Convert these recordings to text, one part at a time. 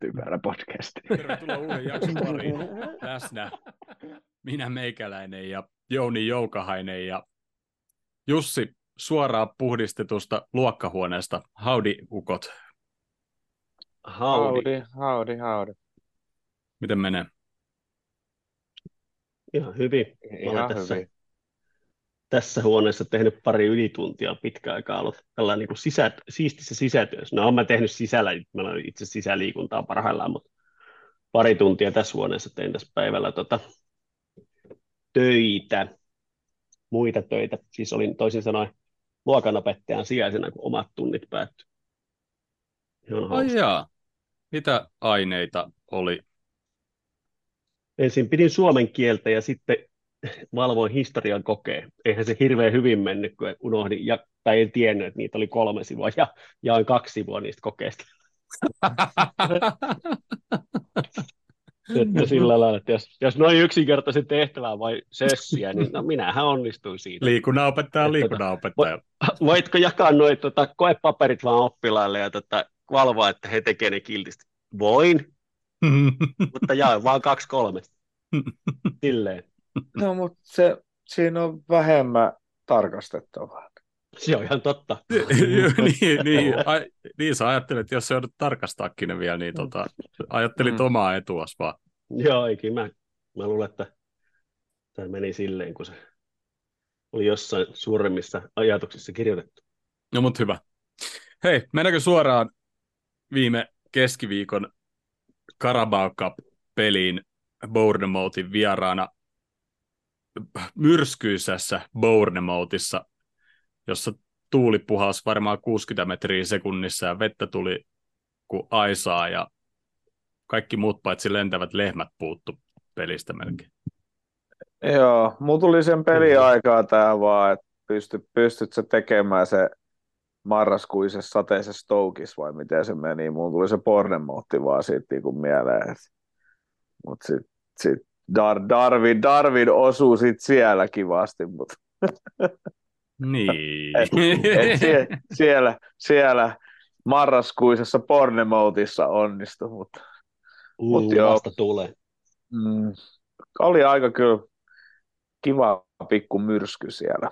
Typerä podcasti. Tervetuloa uuden jakson pariin. Läsnä minä Meikäläinen ja Jouni Joukahainen ja Jussi suoraan puhdistetusta luokkahuoneesta. Howdy, ukot. Howdy. Miten menee? Ihan hyvin. Tässä huoneessa tehnyt pari ylituntia pitkä aikaa ollut tällainen niin kuin siistissä sisätyössä. No, olen tehnyt sisällä, meillä on itse sisäliikuntaa parhaillaan, mutta pari tuntia tässä huoneessa tein tässä päivällä muita töitä. Siis olin toisin sanoen luokanopettajan sijaisena, kun omat tunnit päättyi. Mitä aineita oli? Ensin pidin suomen kieltä ja sitten valvoin historian kokeen. Eihän se hirveän hyvin mennyt, kun unohdin, tai en tiennyt, että niitä oli 3 sivua, ja jaoin 2 sivua niistä kokeista. Että sillä lailla, että jos noin yksinkertaisen tehtävää vai sessiä, niin no minähän onnistuin siitä. Liikunnanopettaja. Voitko jakaa noin koepaperit vaan oppilaille ja valvoa, että he tekevät ne kiltisti? Voin, mutta jaoin vaan 2-3. Silleen. No, mutta siinä on vähemmän tarkastettavaa. Se on ihan totta. Niin sä ajattelet, että jos sä joudut tarkastaakin ne vielä, niin ajattelit omaa etuas vaan. Joo, eikin. Mä luulen, että tämä meni silleen, kun se oli jossain suuremmissa ajatuksissa kirjoitettu. No, mutta hyvä. Hei, mennäänkö suoraan viime keskiviikon Carabao Cup-peliin Bournemouthin vieraana? Myrskyisessä Bournemouthissa, jossa tuuli puhasi varmaan 60 metriä sekunnissa ja vettä tuli kuin aisaa ja kaikki muut paitsi lentävät lehmät puuttu pelistä melkein. Joo, mulla tuli sen peliaikaa tää vaan, että pystyt sä tekemään se marraskuisessa sateisessa Stoukissa vai miten se meni. Mulla tuli se Bournemouth vaan siitä mieleen. Mutta sitten Darwin osuu sit siellä kivasti, mutta niin. Siellä marraskuisessa Bournemouthissa onnistui, mutta vasta tulee. Oli aika kyllä kiva pikku myrsky siellä.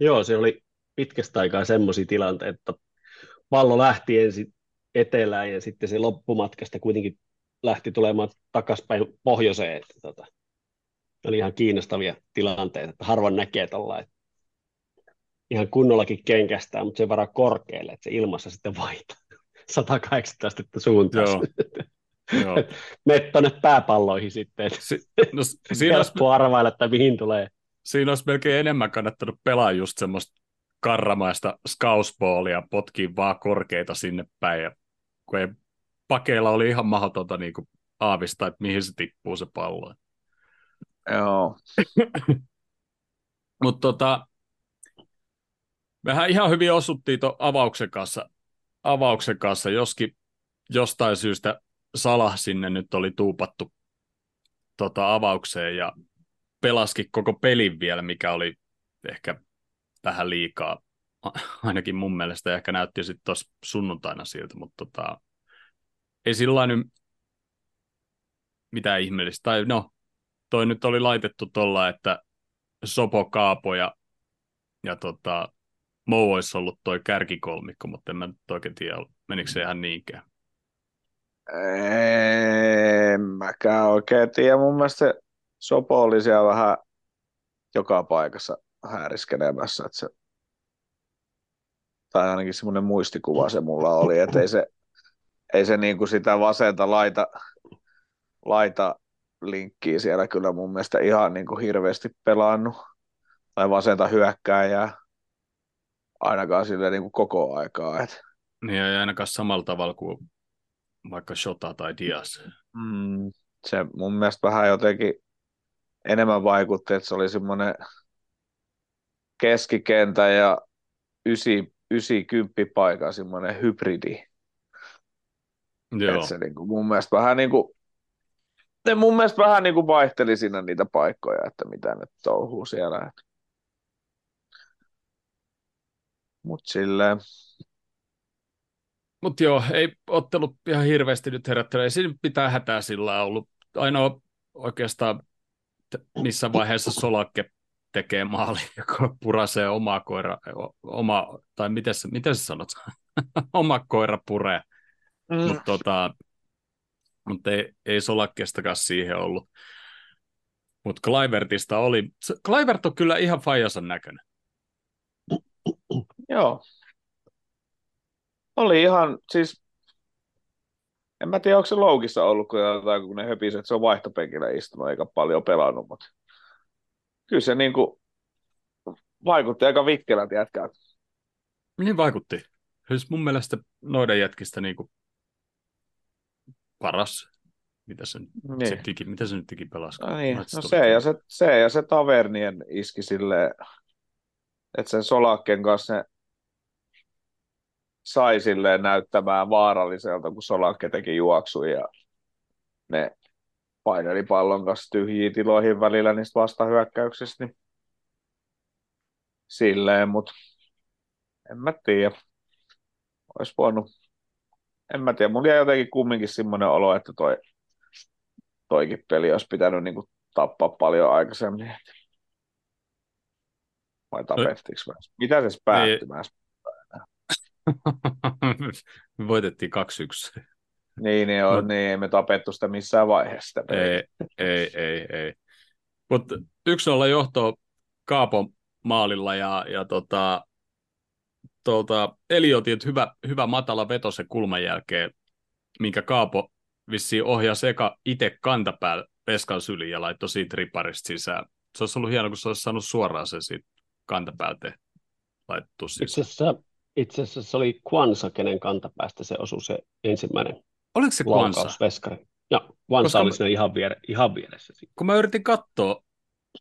Joo, se oli pitkästä aikaa semmoisia tilanteita, että pallo lähti ensin etelään ja sitten se loppumatkasta kuitenkin lähti tulemaan takaspäin pohjoiseen. Oli ihan kiinnostavia tilanteita, että harvoin näkee tuollainen. Ihan kunnollakin kenkästään, mutta sen verran korkealle, että se ilmassa sitten vaihtaa 180 astetta suuntaan. Joo. Mene tuonne pääpalloihin sitten. Helppo arvailla, että mihin tulee. Siinä olisi melkein enemmän kannattanut pelaa just semmoista karramaista scousballia, potkiin vaan korkeita sinne päin, ja kun ei pakeilla oli ihan mahdotonta niinku aavistaa, että mihin se tippuu se pallo. Joo. Mutta mehän ihan hyvin osuttiin tuon avauksen kanssa, joskin jostain syystä Salah sinne nyt oli tuupattu avaukseen ja pelasikin koko pelin vielä, mikä oli ehkä vähän liikaa, ainakin mun mielestä, ehkä näytti sitten tuossa sunnuntaina siltä, mutta ei sillä nyt mitään ihmeellistä. Tai no, toi nyt oli laitettu tuolla, että Sopo, Kaapo ja Mou olisi ollut toi kärkikolmikko, mutta en mä nyt oikein tiedä, menikö se ihan niinkään? En mäkään oikein tiedä. Mun mielestä se Sopo oli siellä vähän joka paikassa häiriskelemässä. Että se, tai ainakin semmoinen muistikuva se mulla oli, että ei se niinku sitä vasenta laita linkkiä siellä kyllä mun mielestä ihan niinku hirveästi pelannut. Tai vasenta hyökkääjää ainakaan silleen niinku koko aikaa. Et. Niin ei ainakaan samalla tavalla kuin vaikka Shota tai Diaz. Se mun mielestä vähän jotenkin enemmän vaikutti, että se oli semmoinen keskikentä ja 9-10 paikka semmoinen hybridi. Se niinku mun mielestä vähän niinku vaihteli siinä niitä paikkoja, että mitä ne touhuu siellä. Mut silleen. Mutta joo, ei ottelut ihan hirveästi nyt herättänyt. Ei siinä mitään hätää sillä ollut. Ainoa oikeastaan missä vaiheessa Solake tekee maali, joka purasee omaa koira, tai miten sä sanot? Oma koira puree. Mutta mut ei Solakkeestakaan siihen ollut. Mutta Klaivertista oli... Klaivert on kyllä ihan faijansa näköinen. Joo. Oli ihan, siis... En mä tiedä, onko se Loukissa ollut, kun ne höpisi, että se on vaihtopenkillä istunut eikä paljon pelannut, mutta... Kyllä se niin kuin vaikutti aika vikkelältä jätkään. Niin vaikutti. Siis mun mielestä noiden jätkistä niin kuin paras. Mitä se nyt teki pelasi? No, niin. Se Tavernien iski silleen, että sen Solakken kanssa ne sai silleen näyttämään vaaralliselta, kun Solakke teki juoksuja ja ne paineli pallon kanssa tyhjiin tiloihin välillä niistä vastahyökkäyksistä. Niin silleen, mutta en mä tiedä. Olisi voinut. En mä tiedä. Mulla jäi jotenkin kumminkin semmoinen olo, että toikin peli olisi pitänyt niin kuin tappaa paljon aikaisemmin. Vai tapettiinko mä? Mitä se päättyi? Me voitettiin 2-1. Niin, on, niin ei me tapettu sitä missään vaiheessa. Sitä ei. Mutta 1-0 johto Kaapon maalilla ja Eliotin hyvä matala veto sen kulman jälkeen, minkä Kaapo vissiin ohjasi eka itse kantapäällä peskan syliin ja laittoi siitä riparista sisään. Se olisi ollut hienoa, kun se olisi saanut suoraan sen siitä kantapäältä laittua sisään. Itse asiassa se oli Kwanza, kenen kantapäästä se osui se ensimmäinen. Oliko se Kwanza? Joo, Kwanza oli siinä ihan vieressä. Kun mä yritin katsoa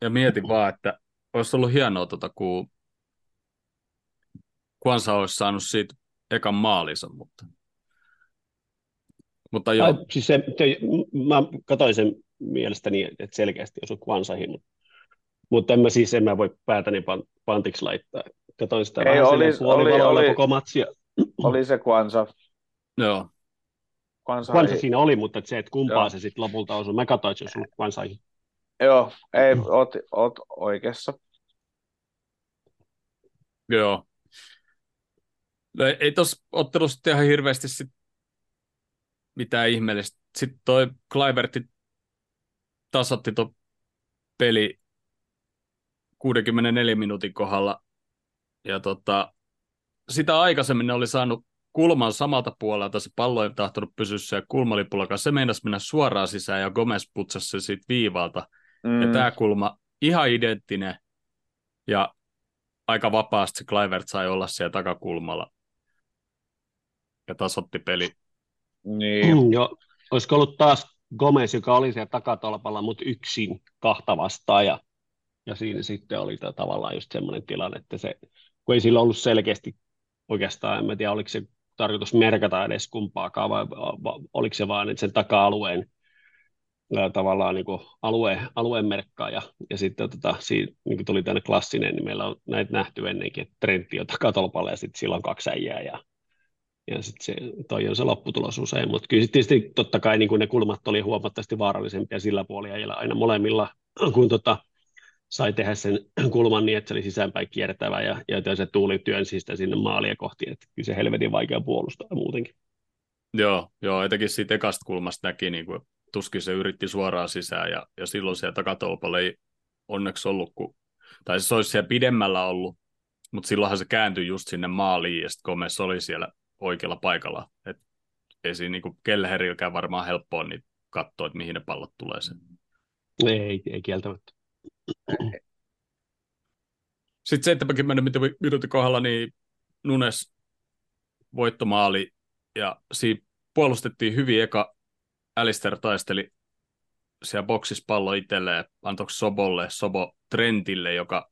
ja mietin vaan, että olisi ollut hienoa, kun Kwanza olisi saanut siitä ekan maalinsa, mutta joo. Siis mä katsoin sen mielestäni, että selkeästi osui Kwanzahin, mutta en mä voi päätäni pantiksi laittaa. Katsoin sitä vähän puolivaloilla koko matsia. Oli se Kwanza. Joo. Kwanza siinä oli, mutta että kumpaa joo. Se sitten lopulta osui. Mä katsoin, että se osui Kwanzahin. Joo, ei, oot oikeassa. Joo. No ei tuossa ottelussa ihan hirveästi sit mitään ihmeellistä. Sitten toi Klaivertti tasatti tuon peli 64 minuutin kohdalla. Ja sitä aikaisemmin ne oli saanut kulman samalta puolelta. Se pallo ei tahtonut pysyä siellä kulmalipullakaan. Se meinasi mennä suoraan sisään ja Gomez putsasi sen siitä viivalta. Ja tämä kulma ihan identtinen. Ja aika vapaasti se Klaivert sai olla siellä takakulmalla ja tasoitti peli. Niin. Jo, olisiko ollut taas Gomez, joka oli siellä takatolpalla, mutta yksin kahta vastaan ja siinä sitten oli tavallaan just semmoinen tilanne, että se, kun ei sillä ollut selkeästi oikeastaan, en mä tiedä oliko se tarkoitus merkata edes kumpaakaan vai oliko se vaan että sen taka-alueen tavallaan niin kuin alueen merkkaa ja sitten siinä niin tuli tänne klassinen, niin meillä on näitä nähty ennenkin, että Trentti on takatolpalla ja sitten sillä on kaksi äijää ja sitten toi on se lopputulos usein, mutta kyllä sitten tietysti totta kai niin ne kulmat oli huomattavasti vaarallisempia sillä puolella aina molemmilla, kun sai tehdä sen kulman niin, että se oli sisäänpäin kiertävä ja se tuuli työnsi sitä sinne maalia kohti, että kyllä se helvetin vaikea puolustaa muutenkin. Joo, etenkin siitä ekasta kulmasta näki niin kuin tuskin se yritti suoraan sisään, ja silloin siellä takatolpalla ei onneksi ollut, tai se olisi siellä pidemmällä ollut, mutta silloinhan se kääntyi just sinne maaliin, ja sitten Gomez oli siellä oikealla paikalla. Et ei siinä niinku kelleherillekään varmaan helppoa niin katsoa, että mihin ne pallot tulee sen. Ei kieltämättä. Sitten 70 minuutin kohdalla niin Nunes voittomaali, ja siinä puolustettiin hyvin eka. Alistair taisteli siellä boksissa pallo itselleen, antoiko Sobolle, Sobo Trentille, joka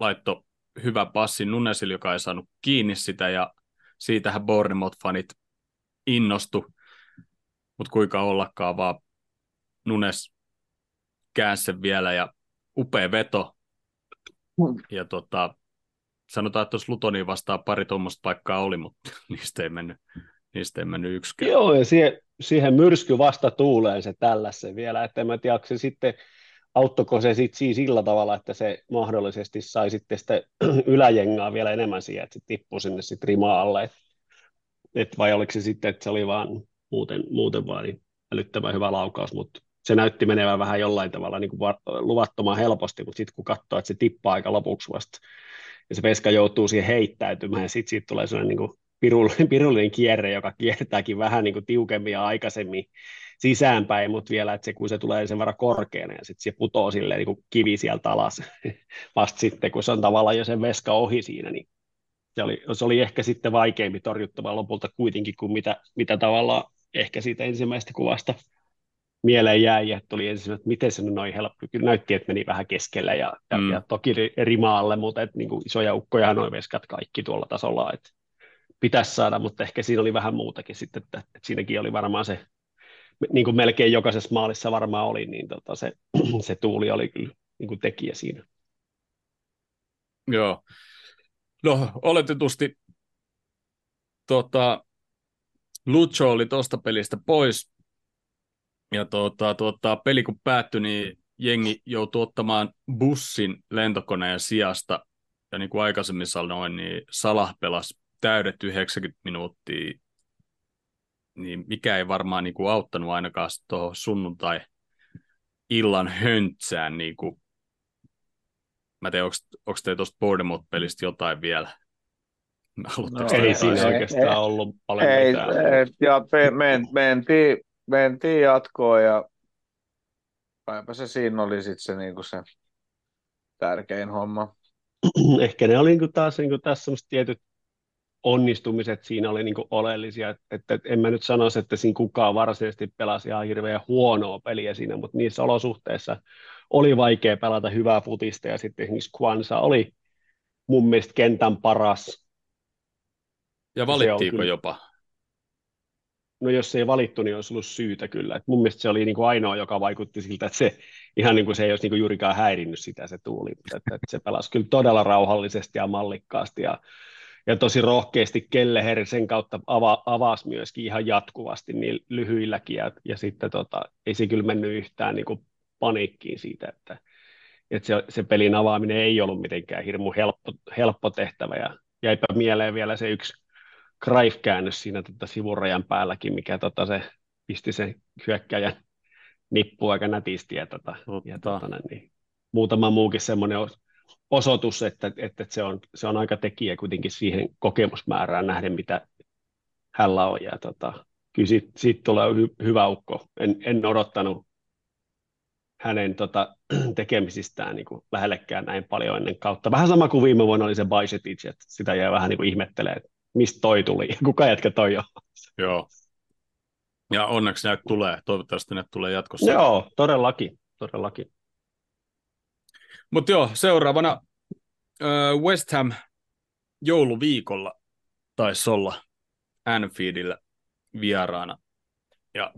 laittoi hyvä passin Nunesille, joka ei saanut kiinni sitä, ja siitähän Bournemouth-fanit innostu, mutta kuinka ollakaan, vaan Nunes käänsi sen vielä, ja upea veto, ja sanotaan, että jos Lutonia vastaan pari tuommoista paikkaa oli, mutta niistä ei mennyt niistä ei mennyt yksikään. Joo, ja siihen myrsky vasta tuuleen se tällässä vielä, että en mä tiedä, se sitten, auttoiko se sitten siis sillä tavalla, että se mahdollisesti sai sitten sitä yläjengaa vielä enemmän siihen, että se tippui sinne sitten rimaalle, et vai oliko se sitten, että se oli vaan muuten vaan niin älyttömän hyvä laukaus, mutta se näytti menevän vähän jollain tavalla niin kuin luvattoman helposti, mutta sitten kun katsoo, että se tippaa aika lopuksi vasta, ja se veska joutuu siihen heittäytymään, ja sitten siitä tulee sellainen niin pirullinen kierre, joka kiertääkin vähän niin kuin tiukemmin ja aikaisemmin sisäänpäin, mutta vielä, että se, kun se tulee sen verran korkeana, ja sitten se putoo silleen niin kuin kivi sieltä alas, vasta sitten, kun se on tavallaan jo sen veska ohi siinä, niin se oli ehkä sitten vaikeampi torjuttava lopulta kuitenkin kuin mitä tavallaan ehkä siitä ensimmäisestä kuvasta mieleen jäi, ja tuli ensin, että miten se noin helppo. Kyllä näytti, että meni vähän keskellä ja toki rimaalle, mutta et, niin kuin isoja ukkoja noin veskat kaikki tuolla tasolla, että pitäisi saada, mutta ehkä siinä oli vähän muutakin sitten, että siinäkin oli varmaan se, niin kuin melkein jokaisessa maalissa varmaan oli, niin se tuuli oli kyllä niin kuin tekijä siinä. Joo. No, oletetusti Lucho oli tuosta pelistä pois, ja peli kun päättyi, niin jengi joutui ottamaan bussin lentokoneen sijasta, ja niin kuin aikaisemmin sanoin, niin Salah pelasi täydet 90 minuuttia, niin mikä ei varmaan niin kuin auttanut ainakaan tuohon sunnuntai-illan höntsään. Niin kuin. Mä en tiedä, onko teillä tuosta Bournemouth-pelistä jotain vielä? Ei siinä oikeastaan ollut paljon mitään. Ja mentiin jatkoon, ja kaipa se siinä oli sitten se, niinku se tärkein homma. Ehkä ne oli niinku taas niinku tässä semmoiset tietyt onnistumiset siinä oli niinku oleellisia. Et en mä nyt sanoisi, että siinä kukaan varsinaisesti pelasi ihan hirveän huonoa peliä siinä, mutta niissä olosuhteissa oli vaikea pelata hyvää futista, ja sitten esimerkiksi Kwanza oli mun mielestä kentän paras. Ja valittiinko jopa? No jos ei valittu, niin olisi ollut syytä kyllä. Et mun mielestä se oli niin kuin ainoa, joka vaikutti siltä, että se, ihan niin kuin se ei olisi niin kuin juurikaan häirinnyt sitä se tuuli. Että se pelasi kyllä todella rauhallisesti ja mallikkaasti ja tosi rohkeasti. Kelleher sen kautta avasi myöskin ihan jatkuvasti niin lyhyilläkin. Ja sitten ei se kyllä mennyt yhtään niin kuin paniikkiin siitä, että se pelin avaaminen ei ollut mitenkään hirmu helppo tehtävä. Ja jäipä mieleen vielä se yksi Graif-käännös siinä sivurajan päälläkin, mikä se pisti sen hyökkäjän nippu aika nätisti. Ja muutama muukin semmoinen osoitus, että se on aika tekijä kuitenkin siihen kokemusmäärään nähden, mitä hänellä on. Ja kyllä siitä tulee hyvä ukko. En odottanut hänen tekemisistään niin kuin lähellekään näin paljon ennen kautta. Vähän sama kuin viime vuonna oli se Bajsetic, että sitä jäi vähän niin kuin ihmettelemään, mistä toi tuli? Kuka jätkä toi on? Joo. Ja onneksi näitä tulee. Toivottavasti ne tulee jatkossa. Joo, todellakin. Mutta joo, seuraavana West Ham jouluviikolla taisi olla Anfieldillä vieraana. Ja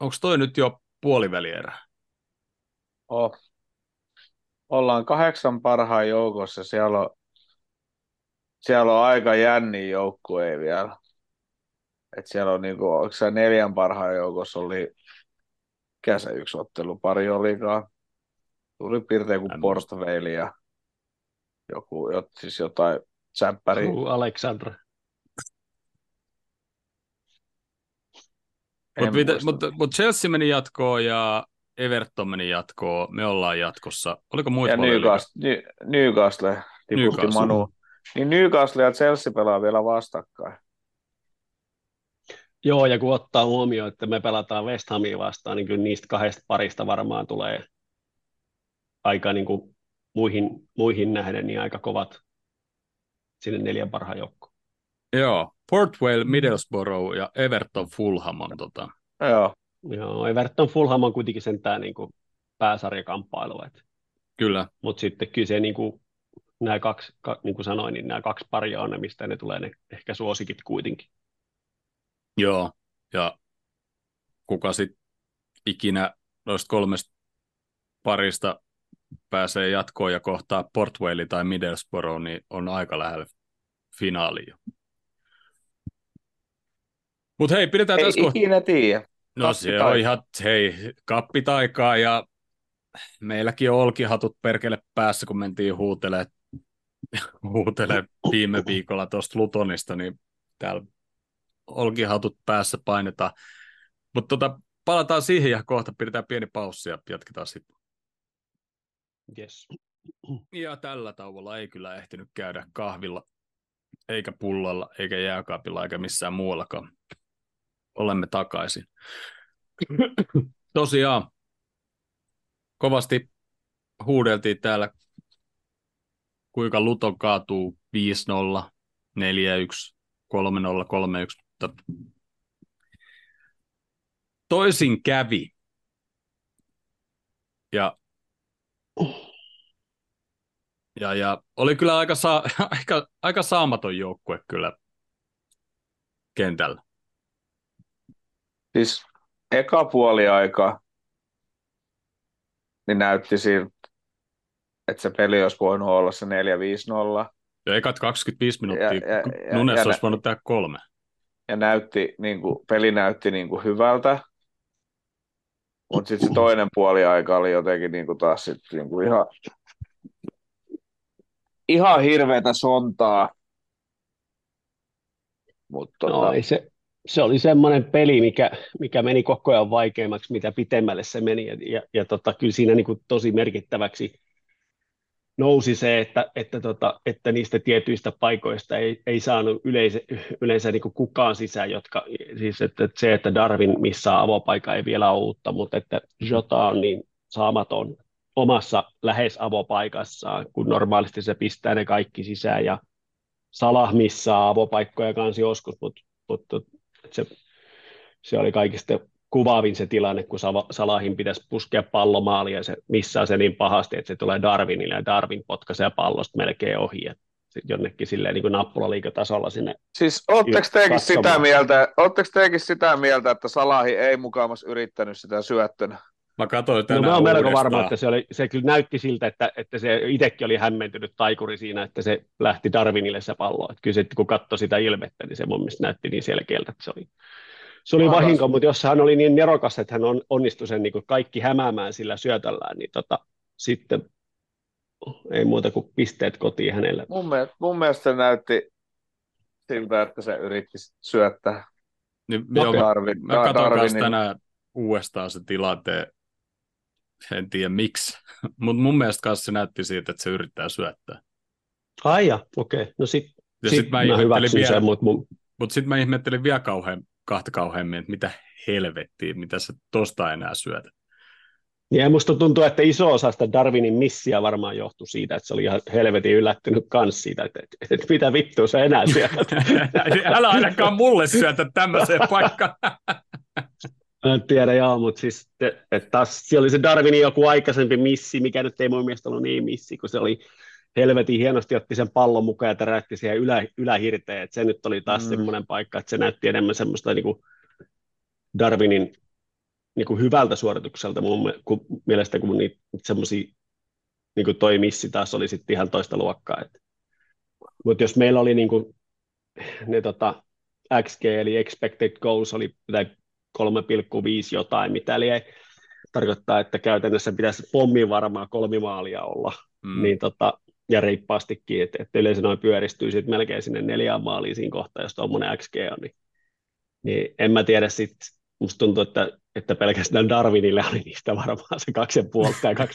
onko toi nyt jo puolivälierä? Ollaan 8 parhaan joukossa. Siellä on aika jänniä joukkueita vielä. Et siellä on niinku, onko se 4 parhaan joukossa oli käsä yksi ottelu, pari olikaan. Tuli piirtein kuin Portveili ja joku, siis jotain sämppäri. Aleksandra. Mut Chelsea meni jatkoon ja Everton meni jatkoon. Me ollaan jatkossa. Oliko muut paljon? Ja Newcastle tiputti Manu. Niin Newcastle ja Chelsea pelaa vielä vastakkain. Joo, ja kun ottaa huomioon, että me pelataan West Hamia vastaan, niin kyllä niistä 2 parista varmaan tulee aika niin kuin muihin nähden niin aika kovat sinne 4 parhaan joukkoon. Joo, Port Vale, Middlesbrough ja Everton Fulham on Joo, Everton Fulham on kuitenkin sentään niin kuin pääsarjakamppailu. Kyllä. Mutta sitten kyllä se niin kuin nämä kaksi, niin kuin sanoin, niin nämä 2 paria on ne, mistä ne tulee ne ehkä suosikit kuitenkin. Joo, ja kuka sitten ikinä noista 3 parista pääsee jatkoon ja kohtaa Port Vale tai Middlesbrough, niin on aika lähellä finaalia. Mutta hei, pidetään tässä kohtaa. Ei ikinä tiedä. No se on ihan, hei, kappitaikaa ja meilläkin on olkihatut perkele päässä, kun mentiin huutelemaan viime viikolla tuosta Lutonista, niin täällä olkihatut päässä painetaan. Mutta palataan siihen ja kohta pidetään pieni paussi ja jatketaan sitten. Yes. Ja tällä tauolla ei kyllä ehtinyt käydä kahvilla, eikä pullalla, eikä jääkaapilla, eikä missään muuallakaan. Olemme takaisin. Tosiaan, kovasti huudeltiin täällä, kuinka Luton kaatuu 5-0, 4-1, 3-0, 3-1, mutta toisin kävi. Ja oli kyllä aika saamaton joukkue kyllä kentällä. Siis eka puoliaika niin näytti siltä, että se peli olisi voinut olla se 4-5-0. Ja ekat 25 minuuttia Nunes olisi voinut tehdä 3. Ja näytti, niinku, peli näytti niinku hyvältä, mutta sitten se toinen puoliaika oli jotenkin niinku taas sit niinku ihan hirveätä sontaa. Mut se oli semmoinen peli, mikä meni koko ajan vaikeammaksi, mitä pitemmälle se meni. Ja kyllä siinä niin kuin tosi merkittäväksi nousi se, että niistä tietyistä paikoista ei saanut yleensä niin kuin kukaan sisään, että Darwin missään avopaikka ei vielä ole uutta, mutta että Jota on niin saamaton omassa lähes avopaikassaan, kun normaalisti se pistää ne kaikki sisään, ja Salah missaa avopaikkoja kanssa joskus, mutta se oli kaikista kuvaavin se tilanne, kun Salahin pitäisi puskea pallomaaliin ja se missaa se niin pahasti, että se tulee Darwinille ja Darwin potkaisee pallosta melkein ohi ja jonnekin silleen niin kuin nappulaliikatasolla sinne. Siis ootteko tekin sitä mieltä, että Salahi ei mukaamassa yrittänyt sitä syöttönä? Mä katsoin tänään uudestaan. Mä olen melko varma, että se kyllä näytti siltä, että se itsekin oli hämmentynyt taikuri siinä, että se lähti Darwinille se pallo. Että kyllä se, kun katsoi sitä ilmettä, niin se mun mielestä näytti niin selkeältä, että se oli vahinko. Mutta jos hän oli niin nerokas, että hän onnistui sen niin kuin kaikki hämäämään sillä syötällään, niin sitten ei muuta kuin pisteet kotiin hänelle. Mun mielestä se näytti siltä, että se yritti syöttää. Niin, mä katson tänään uudestaan se tilanteen. En tiedä miksi, mutta mun mielestä myös se näytti siitä, että se yrittää syöttää. Ai ja, okei. No sit mä hyväksyn vielä, sen, mutta sitten mä ihmettelin vielä kauheammin, että mitä helvettiä, mitä sä tosta enää syötä. Ja musta tuntuu, että iso osa sitä Darwinin missia varmaan johtui siitä, että se oli ihan helvetin yllättynyt kans siitä, että mitä vittua sä enää syötät. Älä ainakaan mulle syötä tämmöiseen paikkaan. En tiedä, joo, mutta siis taas siellä oli se Darwinin joku aikaisempi missi, mikä nyt ei mun mielestä ollut niin missi, kun se oli helvetin hienosti, otti sen pallon mukaan ja täräytti siihen ylähirteen, että se nyt oli taas semmoinen paikka, että se näytti enemmän semmoista niin kuin Darwinin niin kuin hyvältä suoritukselta mielestä, kun niitä semmoisia, niin kuin toi missi taas oli sitten ihan toista luokkaa. Mutta jos meillä oli niin kuin ne XG, eli expected goals, oli 3,5 jotain, mitä eli ei tarkoittaa, että käytännössä pitäisi pommin varmaan 3 maalia olla, niin ja reippaastikin, että yleensä noin pyöristyy sitten melkein sinne 4 maaliin siinä kohtaa, jos tuommoinen XG on, niin en mä tiedä sitten, musta tuntuu, että pelkästään Darwinille oli niistä varmaan se 2,5 ja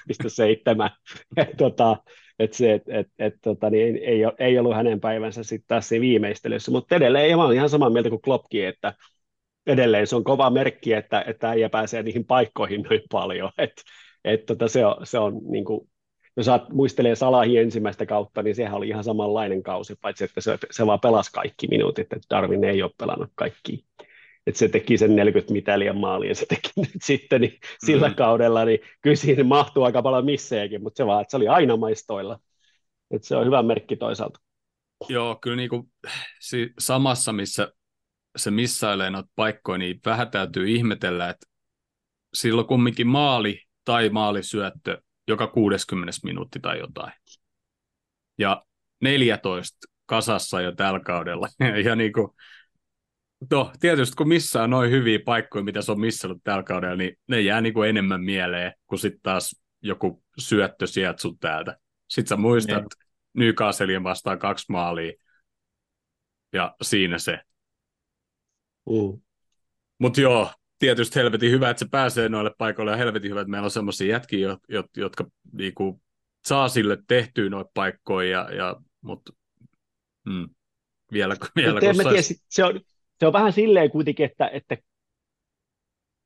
2,7, niin ei ollut hänen päivänsä sitten taas siinä viimeistelyssä, mutta edelleen mä olen ihan samaa mieltä kuin Kloppkin, että edelleen se on kova merkki, että äijä pääsee niihin paikkoihin noin paljon. Se on niin kuin, jos muistelee Salahin ensimmäistä kautta, niin sehän oli ihan samanlainen kausi, paitsi että se vaan pelasi kaikki minuutit, että Darwin ei ole pelannut kaikki. Että se teki sen 40 mitalian maalia, se teki nyt sitten niin sillä kaudella, niin kyllä siinä mahtuu aika paljon missejäkin, mutta se vaan, että se oli aina maistoilla. Että se on hyvä merkki toisaalta. Joo, kyllä niin kuin, samassa, missä se missailee noita paikkoja, niin vähän täytyy ihmetellä, että silloin kumminkin maali tai maalisyöttö joka 60 minuutti tai jotain. Ja 14 kasassa jo tällä kaudella. Ja niin kuin No, tietysti kun missä on noin hyviä paikkoja, mitä se on missannut tällä kaudella, niin ne jää niin kuin enemmän mieleen kuin sitten taas joku syöttö sieltä sun täältä. Sitten sä muistat Newcastlein vastaan 2 maalia ja siinä se. Mutta joo, tietysti helvetin hyvä, että se pääsee noille paikoille ja helvetin hyvä, että meillä on semmoisia jätkiä, jotka niinku saa sille tehtyä noita paikkoja, mutta vielä kun sais... Se on vähän silleen kuitenkin, että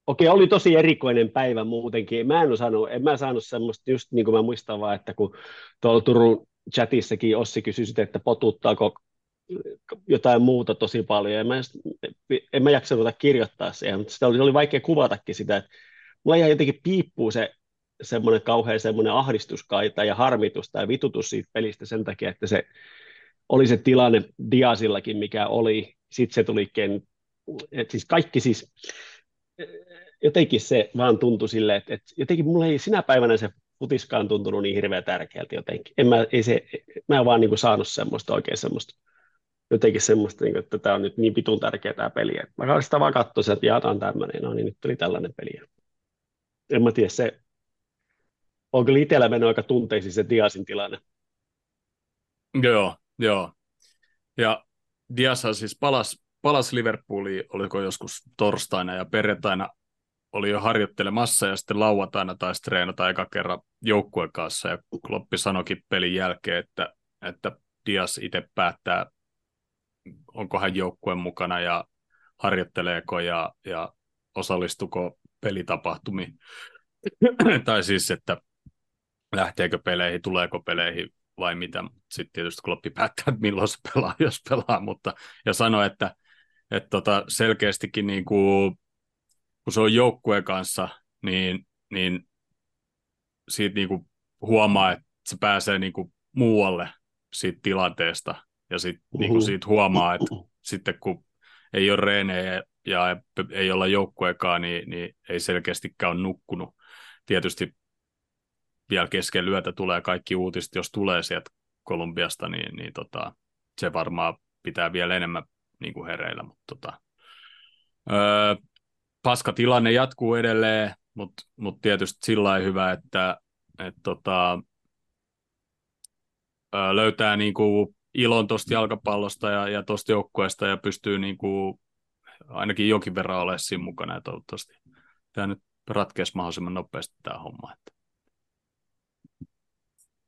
okei, oli tosi erikoinen päivä muutenkin. Mä en saanut semmoista, just niin kuin mä muistan vaan, että kun tuolla Turun chatissakin Ossi kysyi sitä, että potuttaako jotain muuta tosi paljon. En mä jaksanut kirjoittaa siihen, mutta sitä oli vaikea kuvatakin sitä, että mulla ihan jotenkin piippuu se semmoinen kauhean semmoinen ahdistuskaita ja harmitus tai vitutus siitä pelistä sen takia, että se oli se tilanne Diasillakin, mikä oli. Sitten se tuli kaikki jotenkin se vaan tuntui silleen, että jotenkin mulla ei sinä päivänä se futiskaan tuntunut niin hirveän tärkeältä jotenkin. Mä en vaan niinku saanut semmoista oikein semmoista, jotenkin semmoista, niinku, että tämä on nyt niin pitun tärkeä tämä peli. Mä sitä vaan katsoin, että tämä on tämmöinen, no niin nyt tuli tällainen peli. En mä tiedä, se on kyllä itsellä mennyt aika tunteisiin se Diazin tilanne. Joo. Ja Diazhan siis palasi Liverpooliin, oliko joskus torstaina ja perjantaina oli jo harjoittelemassa ja sitten lauantaina taisi treenata eka kerran joukkueen kanssa ja Kloppi sanoikin pelin jälkeen, että Diaz itse päättää, onko hän joukkueen mukana ja harjoitteleeko ja osallistuko pelitapahtumiin tai siis, että lähteekö peleihin, tuleeko peleihin vai mitä. Sitten tietysti Kloppi päättää, että milloin se pelaa, jos pelaa, mutta ja sanoi, että selkeästikin niin kuin, kun se on joukkueen kanssa, niin siitä niin kuin huomaa, että se pääsee niin kuin muualle siitä tilanteesta ja niin kuin siitä huomaa, että sitten kun ei ole reenejä ja ei olla joukkueekaan, niin ei selkeästikään ole nukkunut. Tietysti vielä kesken lyötä tulee kaikki uutiset, jos tulee sieltä Kolumbiasta, niin se varmaan pitää vielä enemmän niin kuin hereillä. Mutta paska tilanne jatkuu edelleen, mutta tietysti sillä lailla hyvä, että löytää niin kuin ilon tuosta jalkapallosta ja tuosta joukkueesta ja pystyy niin kuin ainakin jonkin verran olemaan siinä mukana. Ja toivottavasti tämä nyt ratkeisi mahdollisimman nopeasti tämä homma.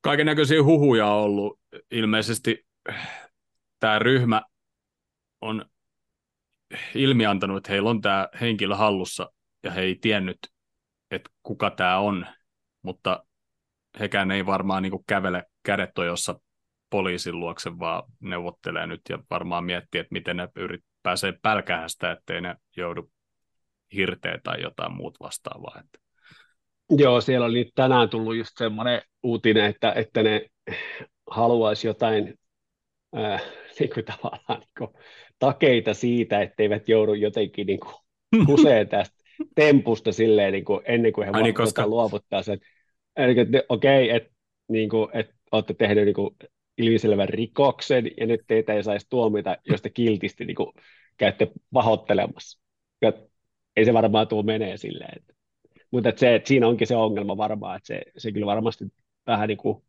Kaiken näköisiä huhuja on ollut. Ilmeisesti tämä ryhmä on ilmiantanut, että heillä on tämä henkilö hallussa ja he ei tiennyt, että kuka tämä on, mutta hekään ei varmaan niinku kävele kädet on jossa poliisin luokse, vaan neuvottelee nyt ja varmaan miettii, että miten ne pääsee pälkähän sitä, ettei ne joudu hirteä tai jotain muut vastaavaa. Joo, siellä oli tänään tullut just semmoinen uutinen, että ne haluaisi jotain niin kuin tavallaan niin kuin takeita siitä, etteivät joudu jotenkin niin kuin kuseen tästä tempusta silleen, niin kuin ennen kuin he luovuttaa sen. Okei, että olette tehneet niin kuin ilmiselvän rikoksen ja nyt teitä ei saisi tuomita, jos te kiltisti niin kuin käytte pahoittelemassa. Ei se varmaan tule menee silleen. Mutta että siinä onkin se ongelma varmaan, että se kyllä varmasti vähän niin kuin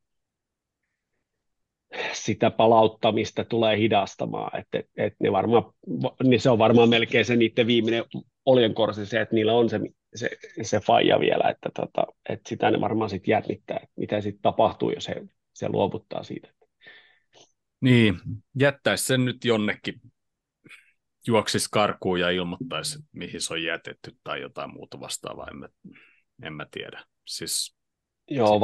sitä palauttamista tulee hidastamaan, että ne varmaan, niin se on varmaan melkein se niiden viimeinen oljenkorsi se, että niillä on se faija vielä, että sitä ne varmaan sitten jännittää, että mitä sitten tapahtuu, jos se luovuttaa siitä. Niin, jättäisi sen nyt jonnekin, juoksisi karkuun ja ilmoittaisi, mihin se on jätetty tai jotain muuta vastaavaa, en mä tiedä. Siis... Joo,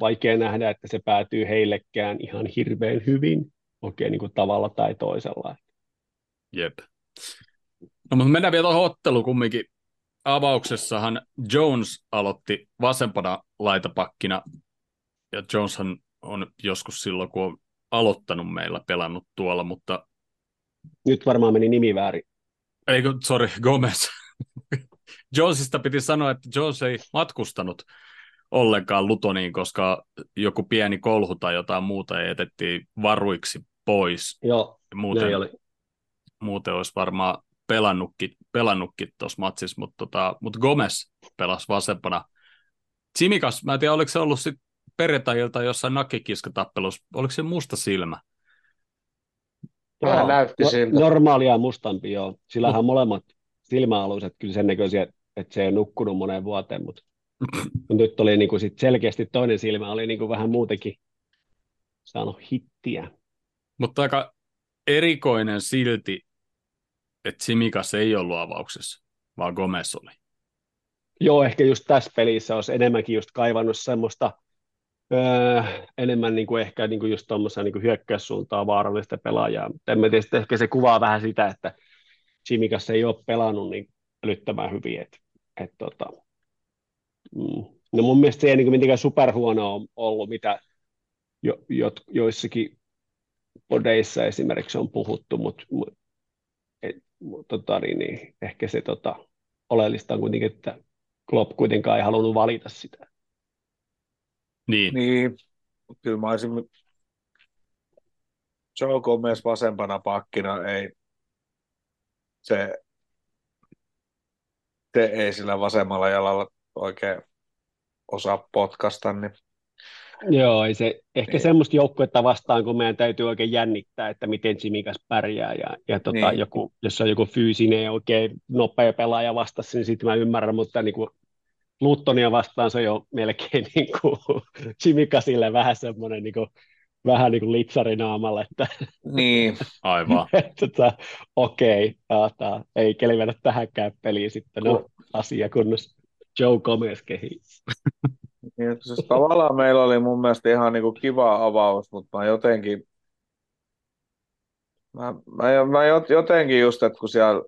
vaikea nähdä, että se päätyy heillekään ihan hirveän hyvin, oikein niin kuin tavalla tai toisella. Jep. No, mutta mennään vielä tuohon otteluun kumminkin. Avauksessahan Jones aloitti vasempana laitapakkina, ja Joneshan on joskus silloin, kun on aloittanut meillä, pelannut tuolla, mutta... Nyt varmaan meni nimi väärin. Gomez. Jonesista piti sanoa, että Jones ei matkustanut ollenkaan Lutoniin, koska joku pieni kolhu tai jotain muuta jätettiin varuiksi pois. Joo, muuten olisi varmaan pelannutkin tuossa matsissa, mutta Gomez pelasi vasempana. Tsimikas, mä en tiedä, oliko se ollut sitten perjantai-ilta jossain nakkikiskatappelussa, oliko se musta silmä? Vähän näytti siltä. Normaalia mustampi, joo. Sillähän molemmat silmäaluiset kyllä sen näköisiä, että se ei nukkunut moneen vuoteen, mutta nyt oli niinku sit selkeästi toinen silmä, oli niinku vähän muutenkin saanut hittiä. Mutta aika erikoinen silti, että Tsimikas ei ollut avauksessa, vaan Gomez oli. Joo, ehkä just tässä pelissä olisi enemmänkin just kaivannut semmoista enemmän niinku ehkä niinku just tuommoista niinku hyökkäyssuuntaa vaarallista pelaajaa. En mä tiedä, ehkä se kuvaa vähän sitä, että Tsimikas ei ole pelannut niin älyttömän hyvin. No mun mielestä se ei niinku mitenkään superhuono on ollut, mitä joissakin podeissa esimerkiksi on puhuttu, mutta ehkä se oleellista on kuitenkin, että Klopp kuitenkaan ei halunnut valita sitä. Niin. Kyllä mä olisin Joe Gomez vasempana pakkina, ei se ei sillä vasemmalla jalalla oikein osaa potkasta. Niin. Joo, ei se ehkä niin. Semmoista joukkuetta vastaan, kun meidän täytyy oikein jännittää, että miten Tsimikas pärjää. Niin. Jos on joku fyysinen oikein nopea pelaaja vastassa, niin sitten mä ymmärrän, mutta niin kuin Lutonia vastaan se on jo melkein niin kuin Tsimikasille vähän semmoinen niin kuin litsarinaamalla, että niin, aivan. Okei, ei keli mennä tähänkään peliin sitten, no asia kunnossa. Joe Gomez kehi. Niin, siis tavallaan meillä oli mun mielestä ihan niin kuin kiva avaus, mutta mä jotenkin just, että kun siellä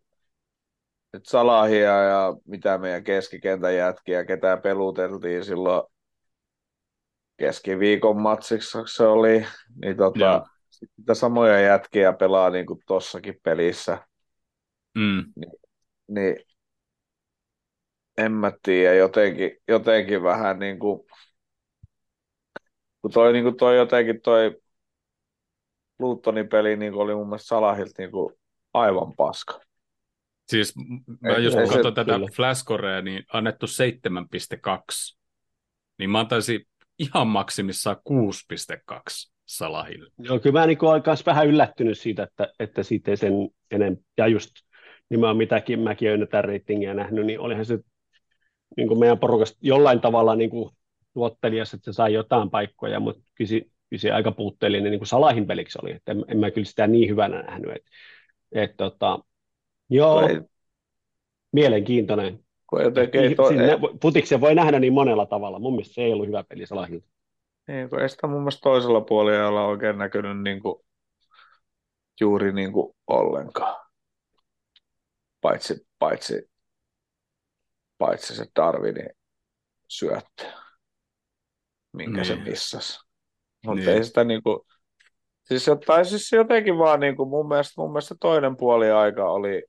että Salahia ja mitä meidän keskikentän jätkiä, ketä peluteltiin silloin keskiviikon matsiksi se oli, niin sitä samoja jätkiä pelaa niin kuin tossakin pelissä. Mm. Niin en mä tiedä, jotenkin vähän niin kuin toi Lutonin peli niin kuin oli mun mielestä Salahilta niin kuin aivan paska. Siis mä just katson tätä Flashcorea, niin annettu 7.2, niin mä antaisin ihan maksimissaan 6.2 Salahille. Joo, kyllä mä niin olen myös vähän yllättynyt siitä, että siitä ei sen enemmän, ja just niin mä oon mitäkin, mäkin olen tätä ratingia nähnyt, niin olihan se niin kuin meidän porukasta jollain tavalla niin kuin tuottelijassa, että se sai jotain paikkoja, mutta kyllä se aika puutteellinen niin kuin Salahin peliksi oli, että en mä kyllä sitä niin hyvänä nähnyt, että joo, mielenkiintoinen. Futiksen voi nähdä niin monella tavalla. Mun mielestä se ei ollut hyvä peli Salahilta. Niin, kun ei sitä mun mielestä toisella puolella oikein näkynyt niin kuin, juuri niin kuin ollenkaan. Paitsi se Darwinin syöttö, minkä se missasi. Mutta ei sitä niin kuin, siis jotenkin vaan niin kuin mun mielestä toinen puoli aika oli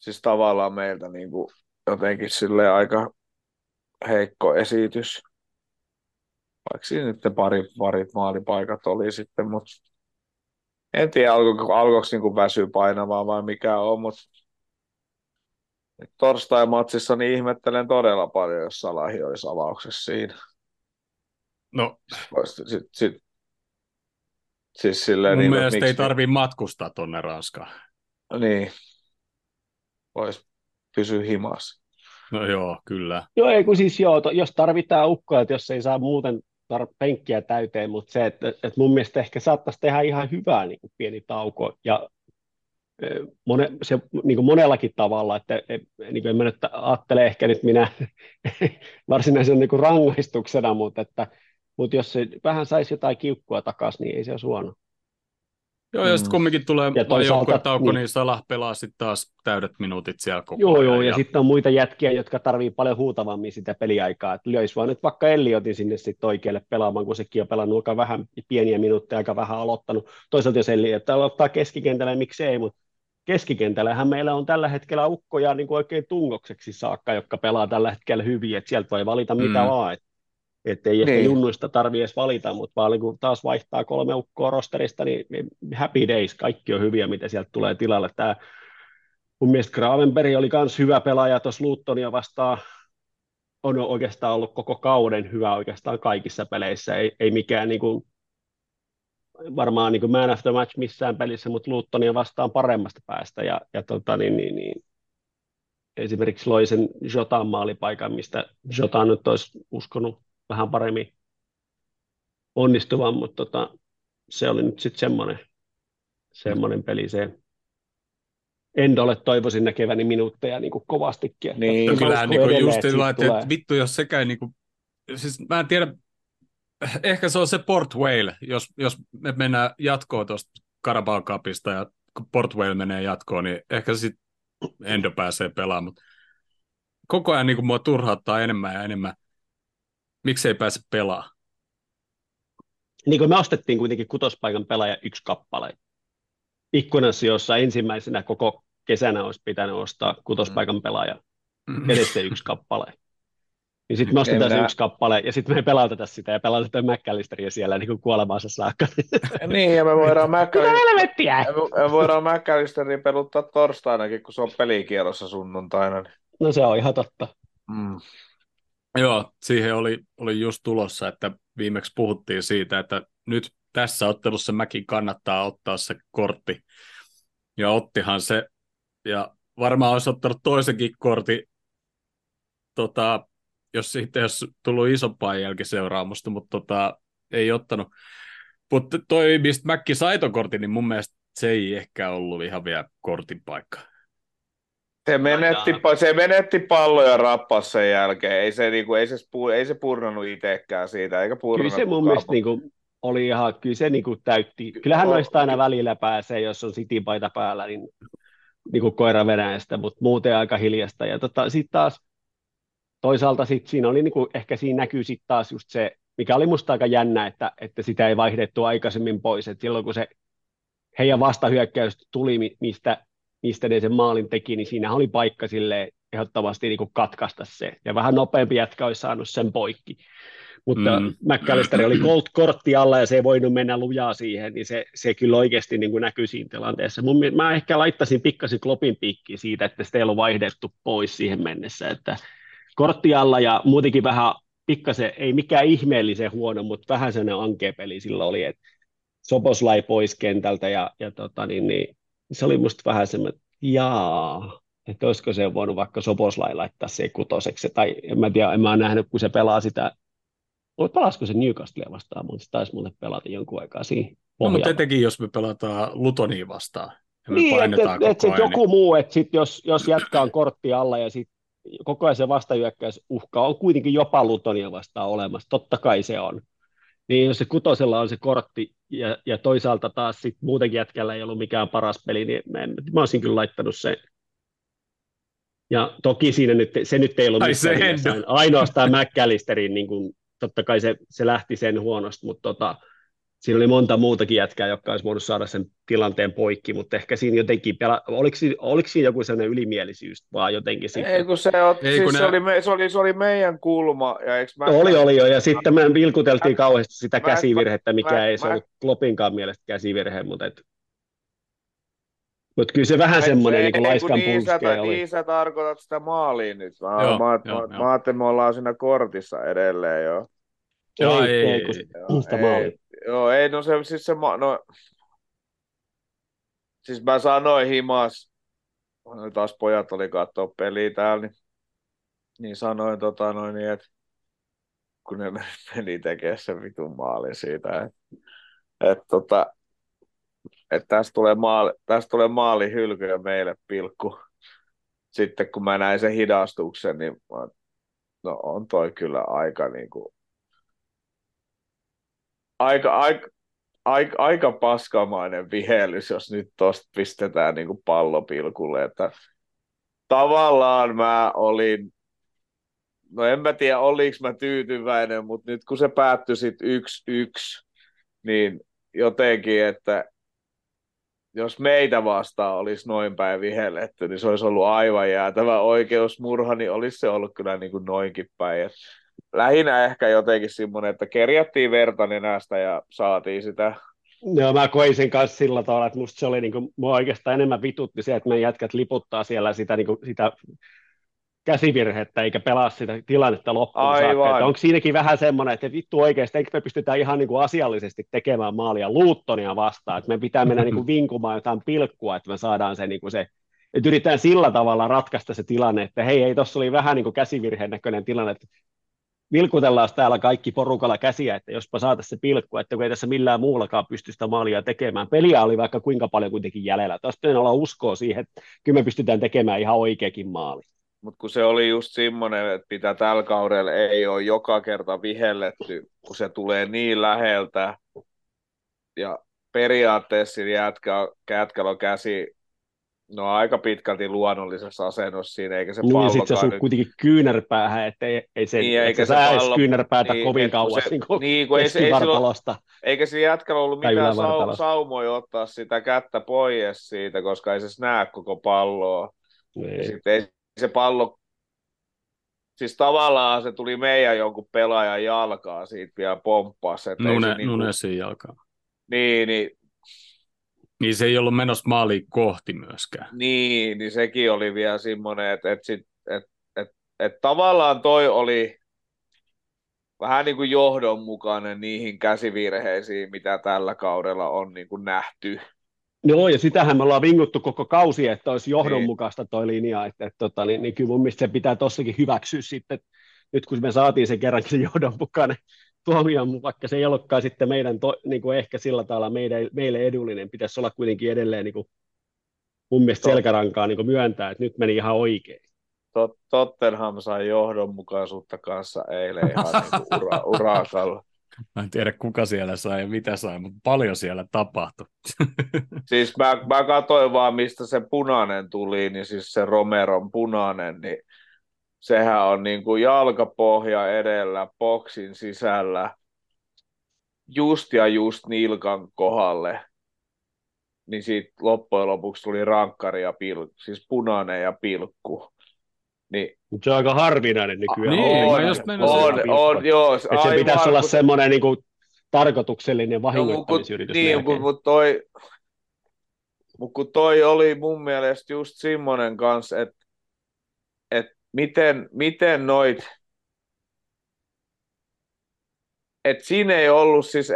siis tavallaan meiltä niin kuin jotenkin silleen aika heikko esitys. Vaikka siinä nyt parit maalipaikat oli sitten, mutta en tiedä alkoiko niin väsyä painavaa vai mikä on, mutta torstai-matsissa niin ihmettelen todella paljon, jos Salahi olisi avauksessa siinä. No. Sitten siis silleen, mun mielestä ei tarvitse matkustaa tuonne Ranskaan. Niin. Voisi pysyä himassa. No joo, kyllä. Joo, ei kun siis joo, jos tarvitaan ukkoa, että jos ei saa muuten penkkiä täyteen, mutta se, että mun mielestä ehkä saattaisi tehdä ihan hyvää niin kuin pieni tauko. Ja se niin kuin monellakin tavalla, että niin kuin en mä nyt ajattele ehkä nyt minä varsinaisen niin kuin rangaistuksena, mutta että mutta jos se vähän saisi jotain kiukkua takaisin, niin ei se ole huono. Joo, ja sitten kumminkin tulee joukkuetauko, niin Salah pelaa sitten taas täydet minuutit siellä koko ajan. Joo, ja sitten on muita jätkiä, jotka tarvii paljon huutavammin sitä peliaikaa. Et löisi vaan nyt vaikka Elliotin sinne sitten oikealle pelaamaan, kun sekin on pelannut aika vähän pieniä minuutteja, aika vähän aloittanut. Toisaalta jos Elliot aloittaa keskikentällä, miksi ei, mutta keskikentällähän meillä on tällä hetkellä ukkoja niin kuin oikein tungokseksi saakka, jotka pelaa tällä hetkellä hyvin, että sieltä voi valita mitä vaan. Että ei ehkä junnuista tarvitse edes valita, mutta vaan kun taas vaihtaa 3 ukkoa rosterista, niin happy days, kaikki on hyviä, mitä sieltä tulee tilalle. Tämä Mun mielestä Gravenberg oli myös hyvä pelaaja tuossa Lutonia vastaan. On oikeastaan ollut koko kauden hyvä oikeastaan kaikissa peleissä. Ei mikään niin kuin, varmaan niin kuin man of the match missään pelissä, mutta Lutonia vastaan paremmasta päästä. Ja esimerkiksi loi sen Jotan maalipaikan, mistä Jota nyt olisi uskonut vähän paremmin onnistuvan, mutta se oli nyt sitten semmoinen peli se. Endolle toivoisin näkeväni minuutteja niin kuin kovastikin. Niin, kyllähän niin just laittaa, että vittu jos sekään niin kuin, siis mä en tiedä, ehkä se on se Port Vale, jos me mennään jatkoon tuosta Carabao Cupista ja kun Port Vale menee jatkoon, niin ehkä sitten Endo pääsee pelaamaan, mutta koko ajan niin kuin mua turhauttaa enemmän ja enemmän, miksei pääse pelaamaan. Niin kuin me ostettiin kuitenkin kutospaikan pelaaja yksi kappale. Ikkunassa, jossa ensimmäisenä koko kesänä olisi pitänyt ostaa kutospaikan pelaaja, edes se yksi kappale. Niin sitten me ostetaan se yksi kappale, ja sitten me ei pelata sitä, ja pelata McAllisteria siellä niin kuin kuolemaansa saakka. Niin, ja me voidaan McAllisteria peluttaa torstainakin, kun se on pelikierrossa sunnuntaina. No se on ihan totta. Mm. Joo, siihen oli just tulossa, että viimeksi puhuttiin siitä, että nyt tässä ottelussa mäkin kannattaa ottaa se kortti. Ja ottihan se. Ja varmaan olisi ottanut toisenkin kortin, jos tullut isompaa jälkiseuraamusta, mutta ei ottanut. Mutta toi, mistä Mäkki sai ton kortin, niin mun mielestä se ei ehkä ollut ihan vielä kortin paikka. Se menetti palloja rappas sen jälkeen. Ei se purnannut itsekään siitä, eikä purnannut. Kyllä se mun mielestä oli ihan, kyllä se niin kuin täytti. Kyllähän noista aina välillä pääsee, jos on City-paita päällä, niin kuin koira Venäjästä, mutta muuten aika hiljasta. Ja sitten taas toisaalta siinä oli, niin kuin, ehkä siinä näkyy sitten taas just se, mikä oli musta aika jännä, että sitä ei vaihdettu aikaisemmin pois. Et silloin kun se heidän vastahyökkäys tuli, mistä ne sen maalin teki, niin siinä oli paikka silleen ehdottomasti niin kuin katkaista se. Ja vähän nopeampi jätkä olisi saanut sen poikki. Mutta McAllister oli kortti alla ja se ei voinut mennä lujaa siihen, niin se kyllä oikeasti niin kuin näkyy siinä tilanteessa. Mä ehkä laittaisin pikkasen Kloppin piikkiin siitä, että sitä ei ollut vaihdettu pois siihen mennessä. Että kortti alla ja muutenkin vähän pikkasen, ei mikään ihmeellisen huono, mutta vähän sellainen ankea peli silloin oli, että Soboslai pois kentältä ja se oli musta vähän semmoinen, että olisiko se voinut vaikka Soboslai laittaa se kutoseksi. Tai en mä ole nähnyt, kun se pelaa sitä. Pelasko se Newcastlea vastaan, mutta se taisi mulle pelata jonkun aikaa siihen. No, mutta etenkin, jos me pelataan Lutonia vastaan. Niin, että joku muu, että sit jos jätkä on kortti alla ja sit koko ajan se vastahyökkäys uhka on kuitenkin jopa Lutonia vastaan olemassa. Totta kai se on. Niin jos se kutosella on se kortti ja toisaalta taas sit muutenkin jätkällä ei ollut mikään paras peli, niin mä olisin kyllä laittanut sen. Ja toki siinä nyt ei ollut mitään. Ainoastaan McAllisterin niin kuin. Totta kai se lähti sen huonosti, mutta siinä oli monta muutakin jätkää, jotka olisi voinut saada sen tilanteen poikki, mutta ehkä siinä jotenkin, oliko siinä joku sellainen ylimielisyys, vaan jotenkin sitten. Se oli meidän kulma. Ja oli jo, ja sitten me vilkuteltiin kauheasti sitä käsivirhettä, mikä ei se ollut Kloppinkaan mielestä käsivirhe, mutta Mutta kyllä se vähän semmoinen niin laiskan pulskeja oli. Niin sä tarkoitat sitä maaliin nyt. Mä ajattelin, me ollaan siinä kortissa edelleen jo. Joo, ei. Musta maali. Joo, ei, no se siis se no. Siis mä sanoin himas, no taas pojat oli kattoo peliä täällä, niin sanoin että kun ne meni tekee sen vitun maalin siitä, että että tästä tulee maali hylkyä meille pilkku. Sitten kun mä näin sen hidastuksen, niin no on toi kyllä aika niinku aika paskamainen vihellys, jos nyt tosta pistetään niinku pallopilkulle, että tavallaan mä olin, no en mä tiedä oliks mä tyytyväinen, mutta nyt kun se päättyi sit 1-1, niin jotenkin, että jos meitä vastaan olisi noin päin vihelletty, niin se olisi ollut aivan jäätävä oikeusmurha, niin olisi se ollut kyllä niin kuin noinkin päin. Et lähinnä ehkä jotenkin semmoinen, että kerjättiin verta nenästä ja saatiin sitä No mä koin sen kanssa sillä tavalla, että musta se oli niinku, mua oikeastaan enemmän vitutti se, että meidän jätkät liputtaa siellä sitä, niinku, sitä käsivirhettä eikä pelaa sitä tilannetta loppuun saakka. Onko siinäkin vähän semmoinen, että vittu oikeasti, eikö me pystytään ihan niinku asiallisesti tekemään maalia Luuttonia vastaan, että me pitää mennä niinku vinkumaan jotain pilkkua, että me saadaan se, niinku se, että yritetään sillä tavalla ratkaista se tilanne, että hei, ei tuossa oli vähän niinku käsivirheen näköinen tilanne, että vilkutellaan täällä kaikki porukalla käsiä, että jospa saataisiin se pilkku, että kun ei tässä millään muullakaan pysty sitä maalia tekemään. Peliä oli vaikka kuinka paljon kuitenkin jäljellä. Tässä pitää olla uskoa siihen, että kyllä me pystytään tekemään ihan oikeakin maali. Mutta kun se oli just semmoinen, että mitä tällä kaudella ei ole joka kerta vihelletty, kun se tulee niin läheltä. Ja periaatteessa jätkällä on käsi no aika pitkälti luonnollisessa asennossa siinä, eikä se pallokaan nyt. Niin, ja sitten se on kuitenkin kyynärpäähän, ettei se sä edes kyynärpäätä kovin kauas keskivartalosta. Eikä se jätkällä ollut mitään saumoja ottaa sitä kättä pois siitä, koska ei se näe koko palloa. Sitten ei se pallo, siis tavallaan se tuli meidän jonkun pelaajan jalkaa siitä vielä pomppas. Nunesin jalkaa. Niin. Niin se ei ollut menossa maaliin kohti myöskään. Niin sekin oli vielä semmoinen, että tavallaan toi oli vähän niin kuin johdonmukainen niihin käsivirheisiin, mitä tällä kaudella on niin kuin nähty. Joo, ja sitähän me ollaan vinguttu koko kausi, että olisi johdonmukaista toi linja, niin kyllä mun mielestä se pitää tossakin hyväksyä sitten, nyt kun me saatiin sen kerrankin johdonmukainen tuomion, vaikka se ei ollutkaan sitten meidän, niin kuin ehkä sillä tavalla meille edullinen, pitäisi olla kuitenkin edelleen niin kuin mun mielestä selkärankaa niin kuin myöntää, että nyt meni ihan oikein. Tottenham sai johdonmukaisuutta kanssa eilen ihan niin kuin urakalla. Mä en tiedä kuka siellä sai ja mitä sai, mutta paljon siellä tapahtui. Siis mä katsoin vaan, mistä se punainen tuli, niin siis se Romeron punainen, niin sehän on niin kuin jalkapohja edellä, boksin sisällä, just nilkan kohdalle. Niin siitä loppujen lopuksi tuli rankkari ja pilkku, siis punainen ja pilkku. Niin. Se on aika harvinainen nykyään. Se pitäisi olla semmoinen niin kuin tarkoituksellinen vahingoittamisyritys. Mutta toi oli mun mielestä just semmoinen kanssa, että miten noit, että siinä ei ollut, siis,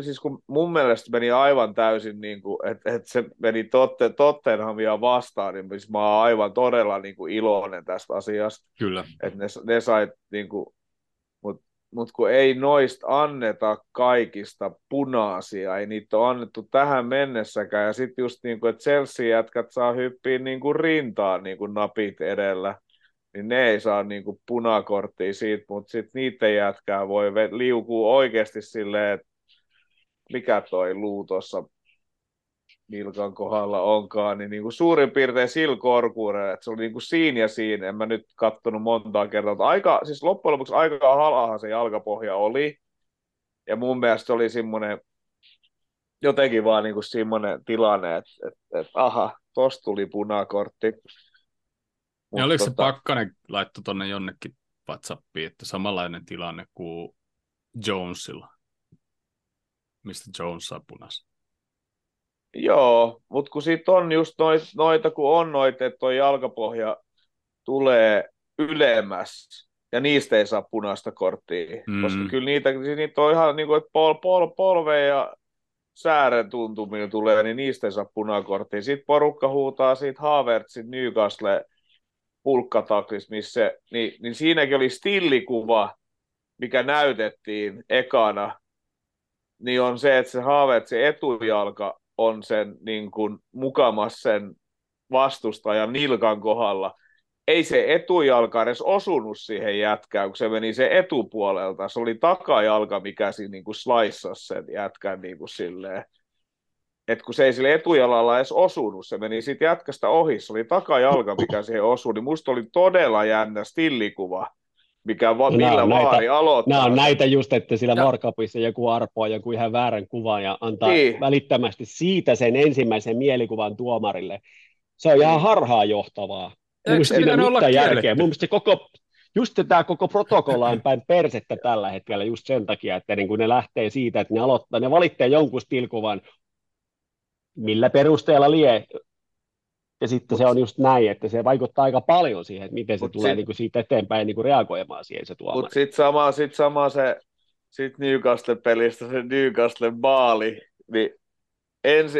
siis kun mun mielestä meni aivan täysin, niin että se meni Tottenhamia vastaan, niin siis mä oon aivan todella niin kuin iloinen tästä asiasta. Kyllä. Että ne sai, niin mutta kun ei noista anneta kaikista punaisia, ei niitä ole annettu tähän mennessäkään, ja sitten just niin kuin, että Chelsea-jätkät saa hyppiä niin kuin rintaan niin kuin napit edellä. Niin ne ei saa niinku punakorttia siitä, mutta sitten niiden jätkää voi liukua oikeasti silleen, että mikä toi luu tuossa nilkan kohdalla onkaan, niin niinku suurin piirtein sillä korkuudella, että se oli niinku siinä ja siinä, en mä nyt katsonut montaa kertaa, mutta aika, siis loppujen lopuksi aika halahan se jalkapohja oli, ja mun mielestä se oli semmoinen, jotenkin vaan niinku semmoinen tilanne, että aha, tossa tuli punakortti. Ja oliko se Pakkanen laitto tuonne jonnekin WhatsAppiin, että samanlainen tilanne kuin Jonesilla, mistä Jones saa punaisen? Joo, mutta kun siitä on just noita, kun on noita, että tuo jalkapohja tulee ylemmäs, ja niistä ei saa punaista korttia, koska kyllä niitä on ihan niin kuin, että polve ja säären tuntumilla tulee, niin niistä ei saa punakorttia. Sitten porukka huutaa siitä Havertzin Newcastle pulkkataklis, missä, niin siinäkin oli stillikuva, mikä näytettiin ekana, niin on se, että se Havertz, se etujalka on sen niin kuin mukamas sen vastustajan nilkan kohdalla. Ei se etujalka edes osunut siihen jätkään, kun se meni sen etupuolelta. Se oli takajalka, mikä siinä niin kuin slaissasi sen jätkän niin kuin silleen. Että kun se ei sille etujalalla edes osunut, se meni siitä jätkästä ohi, se oli takajalka, mikä siihen osui, niin musta oli todella jännä stillikuva, mikä millä vaari aloittaa. Nämä on näitä just, että sillä World Cupissa joku arpoa joku ihan väärän kuvan ja antaa välittömästi siitä sen ensimmäisen mielikuvan tuomarille. Se on ihan harhaanjohtavaa. Mun mielestä se koko Just tämä koko protokolla on päin persettä tällä hetkellä just sen takia, että niin kun ne lähtee siitä, että ne aloittaa, ne valittaa jonkun stilkuvan, millä perusteella lie. Ja sitten se on just näin, että se vaikuttaa aika paljon siihen, että miten se tulee niinku siitä eteenpäin niinku reagoimaan siihen se tuomaan. Mutta sitten sama se sit Newcastle-pelistä, se Newcastle-baali, niin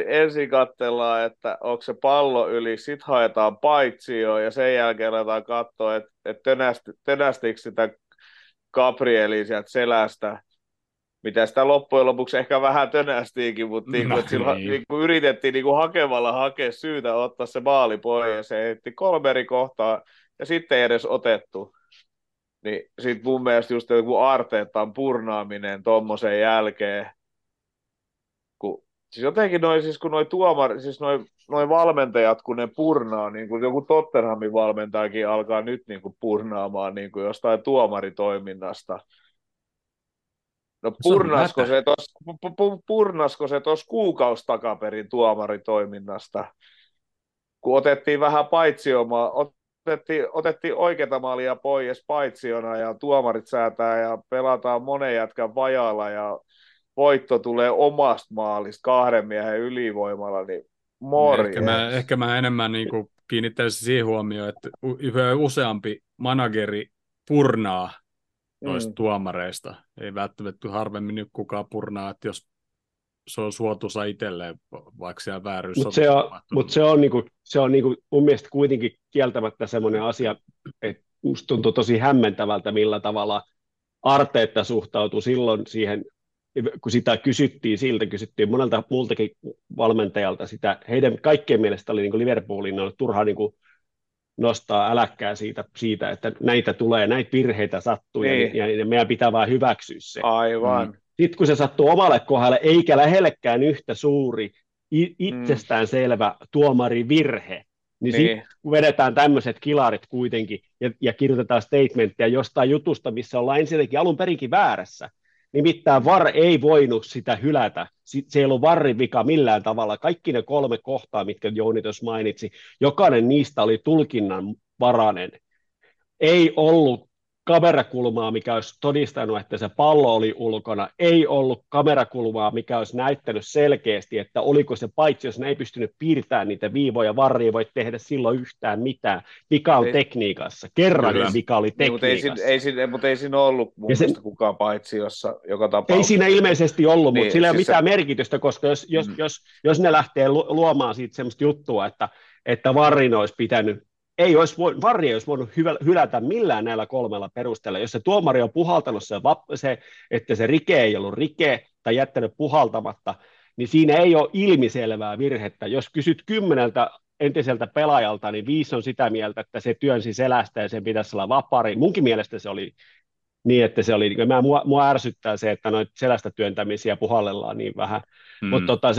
ensin katsellaan, että onko se pallo yli, sitten haetaan paitsioon ja sen jälkeen aletaan katsoa, että tönästikö sitä Gabrielia sieltä selästä. Mitä sitä loppujen lopuksi ehkä vähän tönästiinkin, mutta niin kuin yritettiin niin kuin hakemalla hakea syytä ottaa se maali pois, ja se heitti 3 eri kohtaa, ja sitten ei edes otettu. Niin sitten mun mielestä just joku Arteetan purnaaminen tuommoisen jälkeen, siis jotenkin noi valmentajat, kun ne purnaa, niin kuin joku Tottenhamin valmentajakin alkaa nyt niin kuin purnaamaan niin kuin jostain tuomaritoiminnasta. No purnasko se tuossa kuukausi takaperin tuomaritoiminnasta, kun otettiin vähän paitsiomaa, otettiin oikeata maalia pois paitsiona ja tuomarit säätää ja pelataan monen jätkän vajalla ja voitto tulee omasta maalista 2 miehen ylivoimalla, niin morjens. Ehkä mä enemmän niin kuin kiinnittäisin siihen huomioon, että useampi manageri purnaa noista tuomareista. Ei välttämättä harvemmin nyt kukaan purnaa, että jos se on suotuisa itselleen, vaikka siellä vääryys on. Mutta se on mun mielestä kuitenkin kieltämättä semmoinen asia, että musta tuntuu tosi hämmentävältä, millä tavalla Arteetta suhtautui silloin siihen, kun sitä kysyttiin monelta muultakin valmentajalta sitä. Heidän kaikkien mielestä oli niin Liverpoolin on turhaa niin nostaa äläkkää siitä, että näitä tulee, näitä virheitä sattuu ja meidän pitää vaan hyväksyä se. Aivan. Sitten kun se sattuu omalle kohdalle, eikä lähellekään yhtä suuri itsestäänselvä tuomari virhe, niin. Sitten kun vedetään tämmöiset kilarit kuitenkin ja kirjoitetaan statementtia jostain jutusta, missä ollaan ensinnäkin alun perinkin väärässä, nimittäin VAR ei voinut sitä hylätä. Se ei ollut VARin vika millään tavalla. Kaikki ne 3 kohtaa, mitkä Jouni tuossa mainitsi, jokainen niistä oli tulkinnanvarainen. Ei ollut kamerakulmaa, mikä olisi todistanut, että se pallo oli ulkona. Ei ollut kamerakulmaa, mikä olisi näyttänyt selkeästi, että oliko se paitsi, jos ne ei pystynyt piirtämään niitä viivoja. VAR ei voi tehdä silloin yhtään mitään. Vika on tekniikassa. Kerran vika oli tekniikassa. Mutta ei siinä ollut mun mielestä kukaan paitsi, jossa joka tapauksessa. Ei siinä ilmeisesti ollut, mutta sillä ei ole mitään merkitystä, koska jos ne lähtee luomaan siitä sellaista juttua, että VARin olisi pitänyt, VAR ei olisi voinut hylätä millään näillä 3 perusteella. Jos se tuomari on puhaltanut se, että se rike ei ollut rike tai jättänyt puhaltamatta, niin siinä ei ole ilmiselvää virhettä. Jos kysyt 10 entiseltä pelaajalta, niin 5 on sitä mieltä, että se työnsi selästä ja sen pitäisi olla vapaari. Munkin mielestä se oli niin, että se oli, mua ärsyttää se, että noita selästä työntämisiä puhallellaan niin vähän, mutta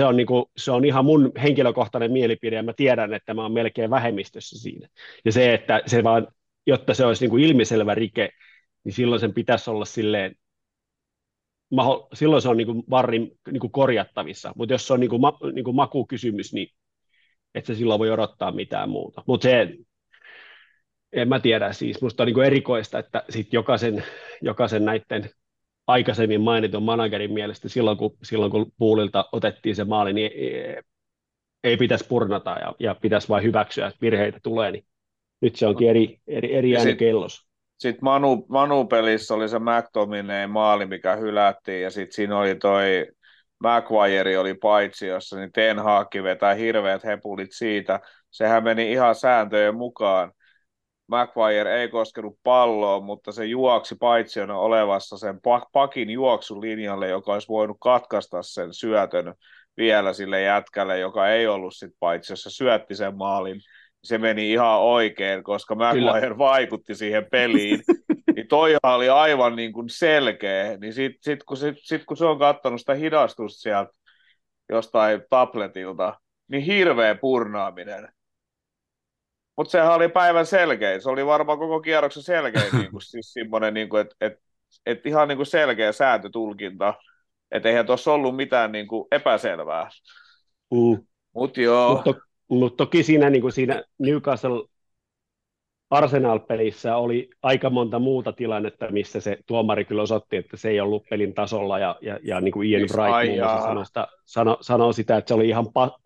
se on ihan mun henkilökohtainen mielipide, ja mä tiedän, että mä oon melkein vähemmistössä siinä, ja se, että se vaan, jotta se olisi niin kuin ilmiselvä rike, niin silloin sen pitäisi olla silleen, silloin se on niin kuin VARin niin kuin korjattavissa, mutta jos se on niin kuin makukysymys, niin et se silloin voi odottaa mitään muuta, mutta se en mä tiedä, siis musta on niin kuin erikoista, että sit jokaisen näiden aikaisemmin mainitun managerin mielestä silloin kun Poolilta otettiin se maali, niin ei pitäisi purnata ja pitäisi vain hyväksyä, että virheitä tulee, niin nyt se onkin eri ääni kellossa. Sitten Manu-pelissä oli se McTominayn maali, mikä hylättiin, ja sitten siinä oli toi Maguire oli paitsiossa, niin Ten Hag vetää hirveät hepulit siitä, sehän meni ihan sääntöjen mukaan. Maguire ei koskenut palloa, mutta se juoksi paitsiona olevassa sen pakin juoksulinjalle, joka olisi voinut katkaista sen syötön vielä sille jätkälle, joka ei ollut sitten paitsiossa, syötti sen maalin. Se meni ihan oikein, koska Maguire vaikutti siihen peliin. Niin toihan oli aivan niin kuin selkeä. Niin sit kun se on kattanut sitä hidastusta sieltä jostain tabletilta, niin hirveä purnaaminen. Mutta sehän oli päivän selkein. Se oli varmaan koko kierroksen selkein, niin että et ihan niin kuin selkeä sääntötulkinta. Että eihän tuossa ollut mitään niin kuin epäselvää. Mutta toki siinä Newcastle Arsenal-pelissä oli aika monta muuta tilannetta, missä se tuomari kyllä osoitti, että se ei ollut pelin tasolla, ja niin kuin Ian Wright sanoi sitä, että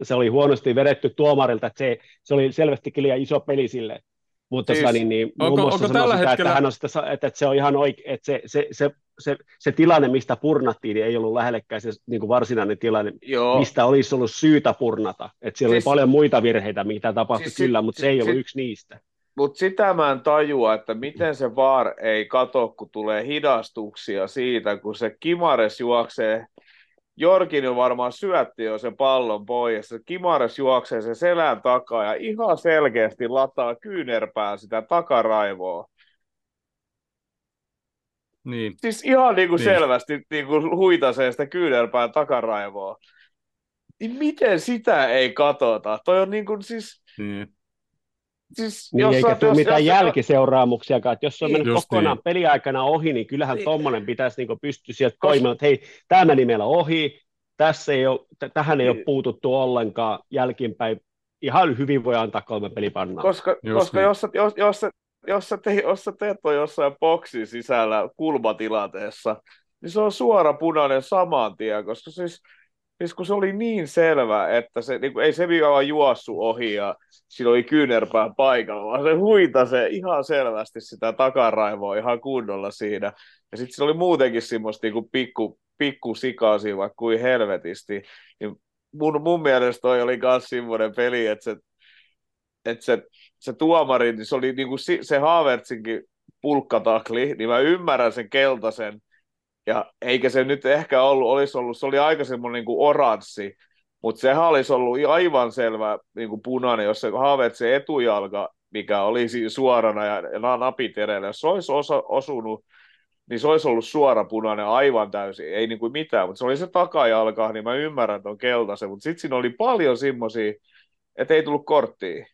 se oli huonosti vedetty tuomarilta, että se oli selvästikin liian iso peli sille. Mutta siis, niin, muun muassa sanoi sitä, hetkellä... että, hän on sitä, että se on ihan oikein, että se tilanne, mistä purnattiin, niin ei ollut lähellekään se niin kuin varsinainen tilanne, joo, mistä olisi ollut syytä purnata. Että siellä siis, oli paljon muita virheitä, mitä tapahtui siis, kyllä, mutta se ei ollut yksi niistä. Mutta sitä mä en tajua, että miten se VAR ei kato, kun tulee hidastuksia siitä, kun se Kimares juoksee, Jorkin jo varmaan syötti jo sen pallon pois, se Kimares juoksee sen selän takaa ja ihan selkeästi lataa kyynärpään sitä takaraivoa. Niin. Siis ihan niinku niin selvästi niinku huitasee sitä kyynärpään takaraivoa. Niin miten sitä ei katota? Toi on niinku siis... Niin. Siis, niin eikä tule mitään jälkiseuraamuksiakaan, että jos se on mennyt kokonaan niin peliaikana ohi, niin kyllähän tuommoinen pitäisi niin pystyä sieltä koimaan, että hei, tämä meni meillä ohi, tässä ei ole, tähän ei ole puututtu ollenkaan jälkiinpäin, ihan hyvin voi antaa 3 pelipannaa. Koska niin, jos sä teet on jossain boksin sisällä kulmatilanteessa, niin se on suora punainen saman tien, koska siis kun se oli niin selvä, että se, niin ei se mikä vaan juossu ohi ja siinä oli kyynärpään paikalla, vaan se huitasee ihan selvästi sitä takaraivoa ihan kunnolla siinä. Ja sitten se oli muutenkin semmoista niin pikku sikaasia vaikka kuin helvetisti. Niin mun mielestä toi oli myös semmoinen peli, että se tuomari, niin se oli niin kuin se Havertzinkin pulkkatakli, niin mä ymmärrän sen keltaisen. Ja eikä se nyt ehkä olisi ollut, se oli aika semmoinen niin kuin oranssi, mutta sehän olisi ollut aivan selvä niin kuin punainen, jos se Havertzin etujalka, mikä oli suorana ja napit edellä, jos se olisi osunut, niin se olisi ollut suora punainen aivan täysin, ei niin kuin mitään, mutta se oli se takajalka, niin mä ymmärrän ton keltaisen, mutta sitten siinä oli paljon semmoisia, että ei tullut korttia.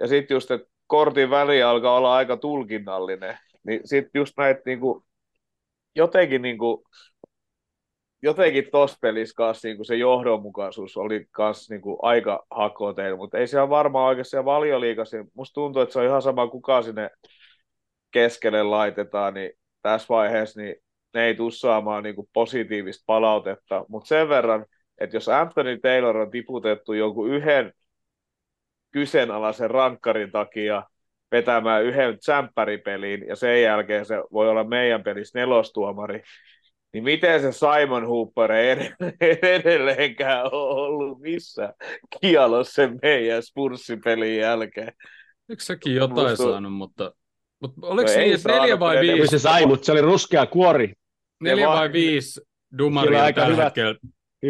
Ja sitten just, että kortin väli alkaa olla aika tulkinnallinen, niin sitten just näitä niinku... Jotenkin tuossa pelissä kans, niin kuin se johdonmukaisuus oli kans, niin kuin aika hakoteilla, mutta ei siellä varmaan oikeassa Valioliigassa. Musta tuntuu, että se on ihan sama, kuka sinne keskelle laitetaan, niin tässä vaiheessa niin ne ei tule saamaan niin kuin positiivista palautetta. Mutta sen verran, että jos Anthony Taylor on tiputettu jonkun yhden kyseenalaisen rankkarin takia, vetämään yhden tsämppäripeliin, ja sen jälkeen se voi olla meidän pelissä 4. tuomari, niin miten se Simon Hooper ei edelleenkään ole ollut missään kialossa sen meidän Spurssipelin jälkeen? Eikö säkin jotain saanut, mutta oliko no niin, 4 vai 5? Se sai, mutta se oli ruskea kuori. 4 vai 5 dumaria tällä hetkellä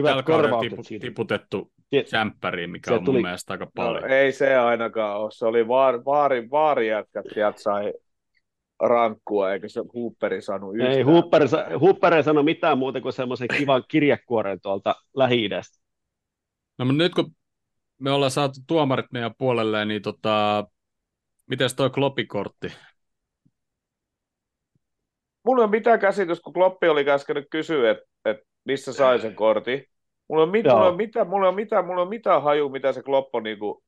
tällä kaudella tiputettu sämppäriin, mikä se on mun mielestä aika paljon. No, ei se ainakaan ole. Se oli vaarijätkät, sieltä sai rankkua, eikä se Hooperi saanut yhtään. Ei, Hooper ei sano mitään muuta kuin semmoisen kivan kirjekuoren tuolta Lähi-idästä. No mutta nyt kun me ollaan saatu tuomarit meidän puolelle, niin mites toi Kloppi-kortti? Mulla on mitään käsitys, kun Kloppi oli käskenyt kysyä, että missä sai sen kortin. Mulla on mitään haju, mitä se Kloppo niinku...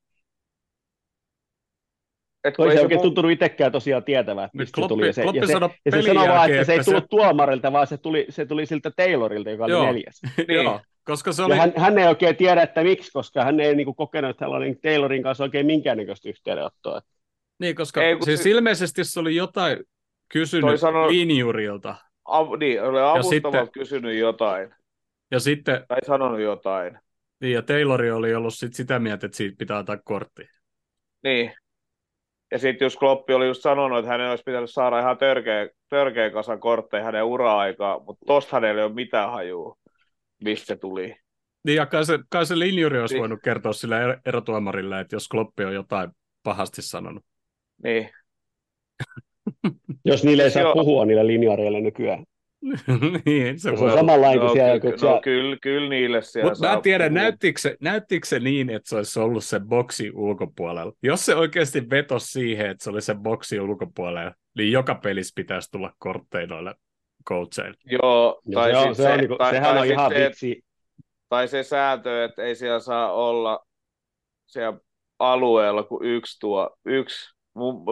Toi ei oikein tuntunut itsekään tosiaan tietävää, mistä Kloppi tuli. Ja se sanoi vaan, että se ei tullut tuomarilta, vaan se tuli siltä Taylorilta, joka oli 4. Niin. Koska se oli... hän ei oikein tiedä, että miksi, koska hän ei niinku kokenut, että hän oli Taylorin kanssa oikein minkäännäköistä yhteydenottoa. Niin, koska ei, siis ilmeisesti se oli jotain kysynyt linjurilta. Niin, oli avustavalta kysynyt jotain. Ja sitten... Tai sanonut jotain. Niin, ja Taylori oli ollut sitä mieltä, että siitä pitää antaa kortti. Niin. Ja sitten just Kloppi oli just sanonut, että hänen olisi pitänyt saada ihan törkeä kasan kortteja hänen ura-aikaan, mutta tosta hänellä ei ole mitään hajua, mistä se tuli. Niin, ja kai se linjuri olisi voinut kertoa sillä erotuomarille, että jos Kloppi on jotain pahasti sanonut. Niin. Jos niille ei saa puhua niillä linjareilla nykyään. Niin, se on samanlainen kuin siellä. Kyllä niille siellä. Mutta mä tiedän, näyttikö se niin, että se olisi ollut se boksi ulkopuolella? Jos se oikeasti vetosi siihen, että se oli se boksi ulkopuolella, niin joka pelissä pitäisi tulla kortteja noille coacheille. Joo, sehän on ihan vitsi. Tai se sääntö, että ei siellä saa olla siellä alueella kuin yksi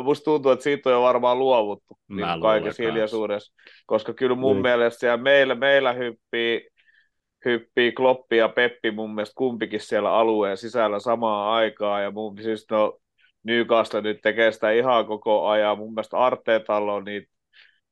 Musta tuntuu, että siitä on jo varmaan luovuttu niin kaikessa hiljaisuudessa, koska kyllä mun mielestä siellä meillä hyppii Kloppi ja Peppi mun mielestä kumpikin siellä alueen sisällä samaan aikaan, ja mun siis no Newcastle nyt tekee sitä ihan koko ajan, mun mielestä Arteetalla on niitä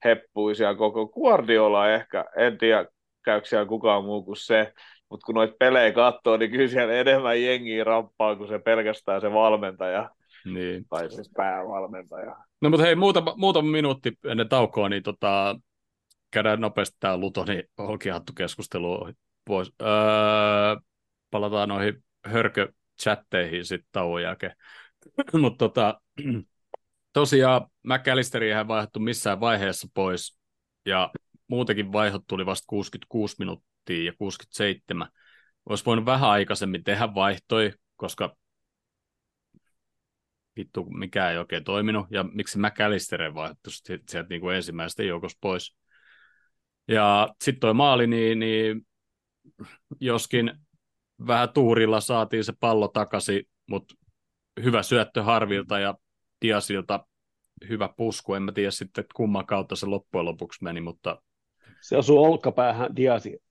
heppuisia koko Guardiola ehkä, en tiedä käykö siellä kukaan muu kuin se, mutta kun noita pelejä katsoo, niin kyllä siellä enemmän jengiä ramppaa kuin se pelkästään se valmentaja. Niin. Tai siis päävalmentaja. No mutta hei, muutama minuutti ennen taukoa, niin käydään nopeasti tämä Lutonin olkihattukeskustelu ohi pois. Palataan noihin hörköchatteihin sitten tauon jälkeen. Mutta tosiaan McAllisteriä ei vaihdettu missään vaiheessa pois, ja muutenkin vaihdot tuli vasta 66 minuuttia ja 67. Olisi voinut vähän aikaisemmin tehdä vaihtoi, koska vittu, mikä ei oikein toiminut, ja miksi McAllisterin vaihdettu sieltä niin kuin ensimmäisestä joukossa pois. Ja sitten toi maali, niin joskin vähän tuurilla saatiin se pallo takaisin, mutta hyvä syöttö Harvilta ja Diasilta, hyvä pusku, en mä tiedä sitten kumman kautta se loppujen lopuksi meni, mutta... Se osui olkapäähän Diasi.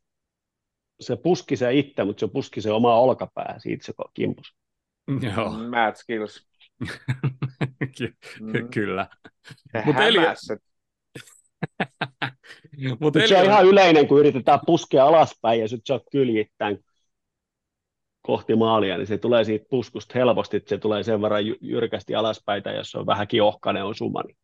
Se puski se itse, mutta se puski se omaa olkapäähän siitä, se kimpus. Joo. Mad skills. Kyllä. Mutta se on ihan yleinen, kun yritetään puskea alaspäin ja sitten sä oot kyljittäin kohti maalia, niin se tulee siitä puskusta helposti, että se tulee sen verran jyrkästi alaspäin, tai jos se on vähänkin ohkainen osuma, niin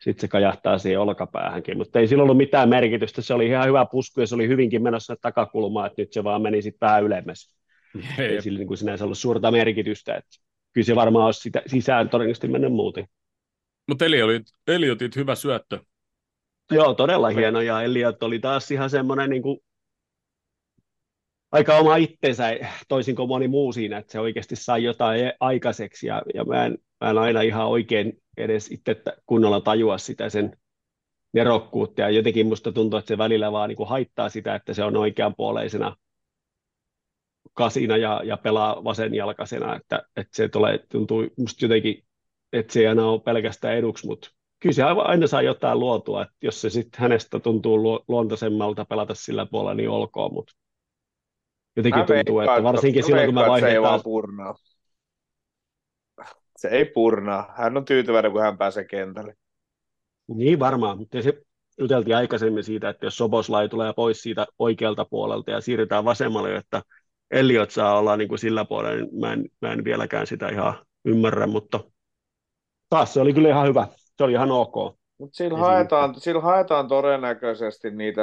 sitten se kajahtaa siihen olkapäähänkin, mutta ei sillä ollut mitään merkitystä, se oli ihan hyvä pusku ja se oli hyvinkin menossa takakulmaan, että nyt se vaan meni sitten vähän ylemmäs. Ei sillä niin kuin sinänsä ollut suurta merkitystä, että kyllä se varmaan olisi sitä sisään todennäköisesti mennyt muuten. Mutta Eliotit hyvä syöttö. Joo, todella hieno, ja Eliot oli taas ihan semmoinen niin kuin aika oma itsensä, toisin kuin moni muu siinä, että se oikeasti sai jotain aikaiseksi, ja mä en aina ihan oikein edes itse kunnolla tajua sitä sen nerokkuutta, ja jotenkin musta tuntuu, että se välillä vaan niin kuin haittaa sitä, että se on oikeanpuoleisena kasina ja pelaa vasenjalkaisena, että se tuntuu musta jotenkin, että se ei aina ole pelkästään eduksi, mutta kyllä se aina saa jotain luotua, että jos se sitten hänestä tuntuu luontaisemmalta pelata sillä puolella, niin olkoon, mutta jotenkin tuntuu, että varsinkin silloin, kun me vaihdetaan... Se ei purnaa. Hän on tyytyväinen, kun hän pääsee kentälle. Niin varmaan, mutta se juteltiin aikaisemmin siitä, että jos Soboslai tulee pois siitä oikealta puolelta ja siirrytään vasemmalle, että Elliot saa olla niin kuin sillä puolella, niin mä en vieläkään sitä ihan ymmärrä, mutta taas se oli kyllä ihan hyvä. Se oli ihan ok. Mutta sillä haetaan todennäköisesti niitä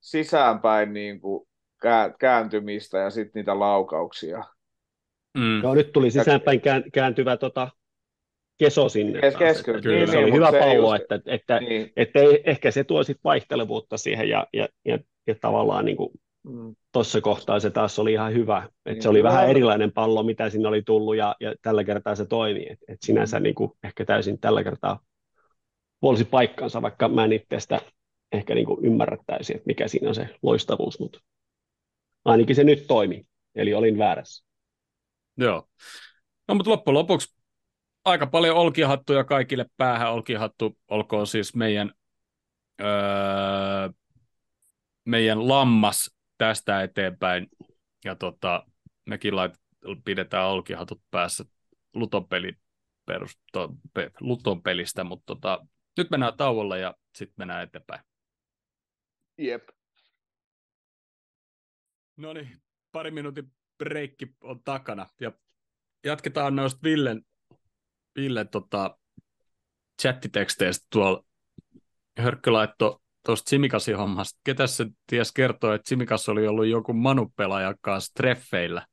sisäänpäin niin kuin kääntymistä ja sitten niitä laukauksia. Mm. Joo, nyt tuli sisäänpäin kääntyvä Keso sinne. Kyllä, se oli hyvä pallo, just... että niin. Ehkä se tuo sit vaihtelevuutta siihen ja tavallaan niin kuin tuossa kohtaa se taas oli ihan hyvä. Niin, se oli vähän erilainen pallo, mitä sinne oli tullut, ja tällä kertaa se toimii. Et sinänsä niin kuin, ehkä täysin tällä kertaa puolsi paikkansa, vaikka mä en itse sitä ehkä niin kuin ymmärrä täysin, että mikä siinä on se loistavuus, mutta ainakin se nyt toimi, eli olin väärässä. Joo. No mutta loppujen lopuksi aika paljon olkihattuja kaikille päähän. Olkihattu olkoon siis meidän lammas tästä eteenpäin, ja mekin pidetään olkihatut päässä Luton pelistä, mutta nyt mennään tauolle ja sitten mennään eteenpäin. Jep. No niin, pari minuutin breikki on takana ja jatketaan noista Villen chattiteksteistä tuolla. Hörkkö laittoi tuosta Simikasin hommasta. Ketäs se ties kertoo, että Simikas oli ollut joku Manu-pelaajan kanssa treffeillä.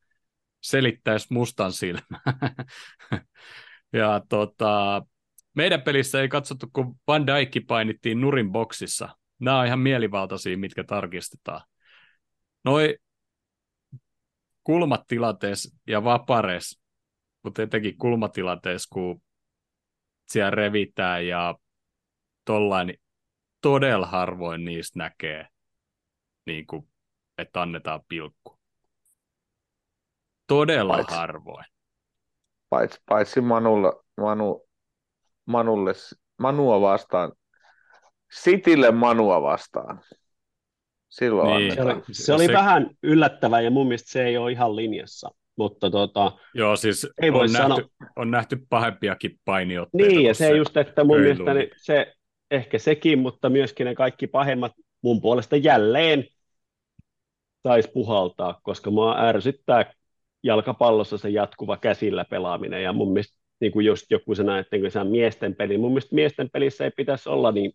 Selittäisi mustan silmää. Ja meidän pelissä ei katsottu, kun Van Dijk painittiin nurin boksissa. Nämä on ihan mielivaltaisia, mitkä tarkistetaan. Noi kulmatilanteessa ja vapareessa, mutta etenkin kulmatilanteessa, kun siellä revitään ja tollain, niin todella harvoin niistä näkee, niin kuin, että annetaan pilkku. Todella harvoin. paitsi Manua vastaan. Citylle Manua vastaan. Silloin niin. Se oli vähän yllättävää ja mun mielestä se ei ole ihan linjassa. Mutta joo, siis ei voi on nähty pahempiakin painiotteita. Niin, ja se just, että mun mielestäni se, ehkä sekin, mutta myöskin ne kaikki pahemmat mun puolesta jälleen saisi puhaltaa, koska mua ärsyttää jalkapallossa se jatkuva käsillä pelaaminen. Ja mun mielestä niin kuin just joku sanoi, että kun se on miesten peli, mun mielestä miesten pelissä ei pitäisi olla niin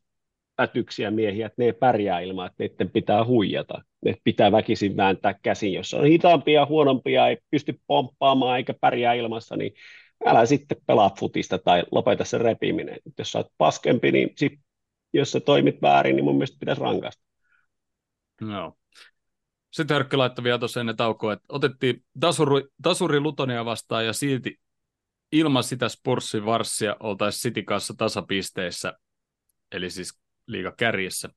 ätyksiä miehiä, että ne ei pärjää ilman, että niiden pitää huijata. Ne pitää väkisin vääntää käsin. Jos on hitaampia ja huonompia, ei pysty pomppaamaan eikä pärjää ilmassa, niin älä sitten pelaa futista tai lopeta sen repiminen. Jos sä oot paskempi, niin jos sä toimit väärin, niin mun mielestä pitäisi rankaista. No. Sitten Hörkkä laittoi vielä tuossa ennen taukoa, että otettiin tasuri Lutonia vastaan ja silti ilman sitä Spursin varssia oltaisiin City kanssa tasapisteissä, eli siis liigakärjessä.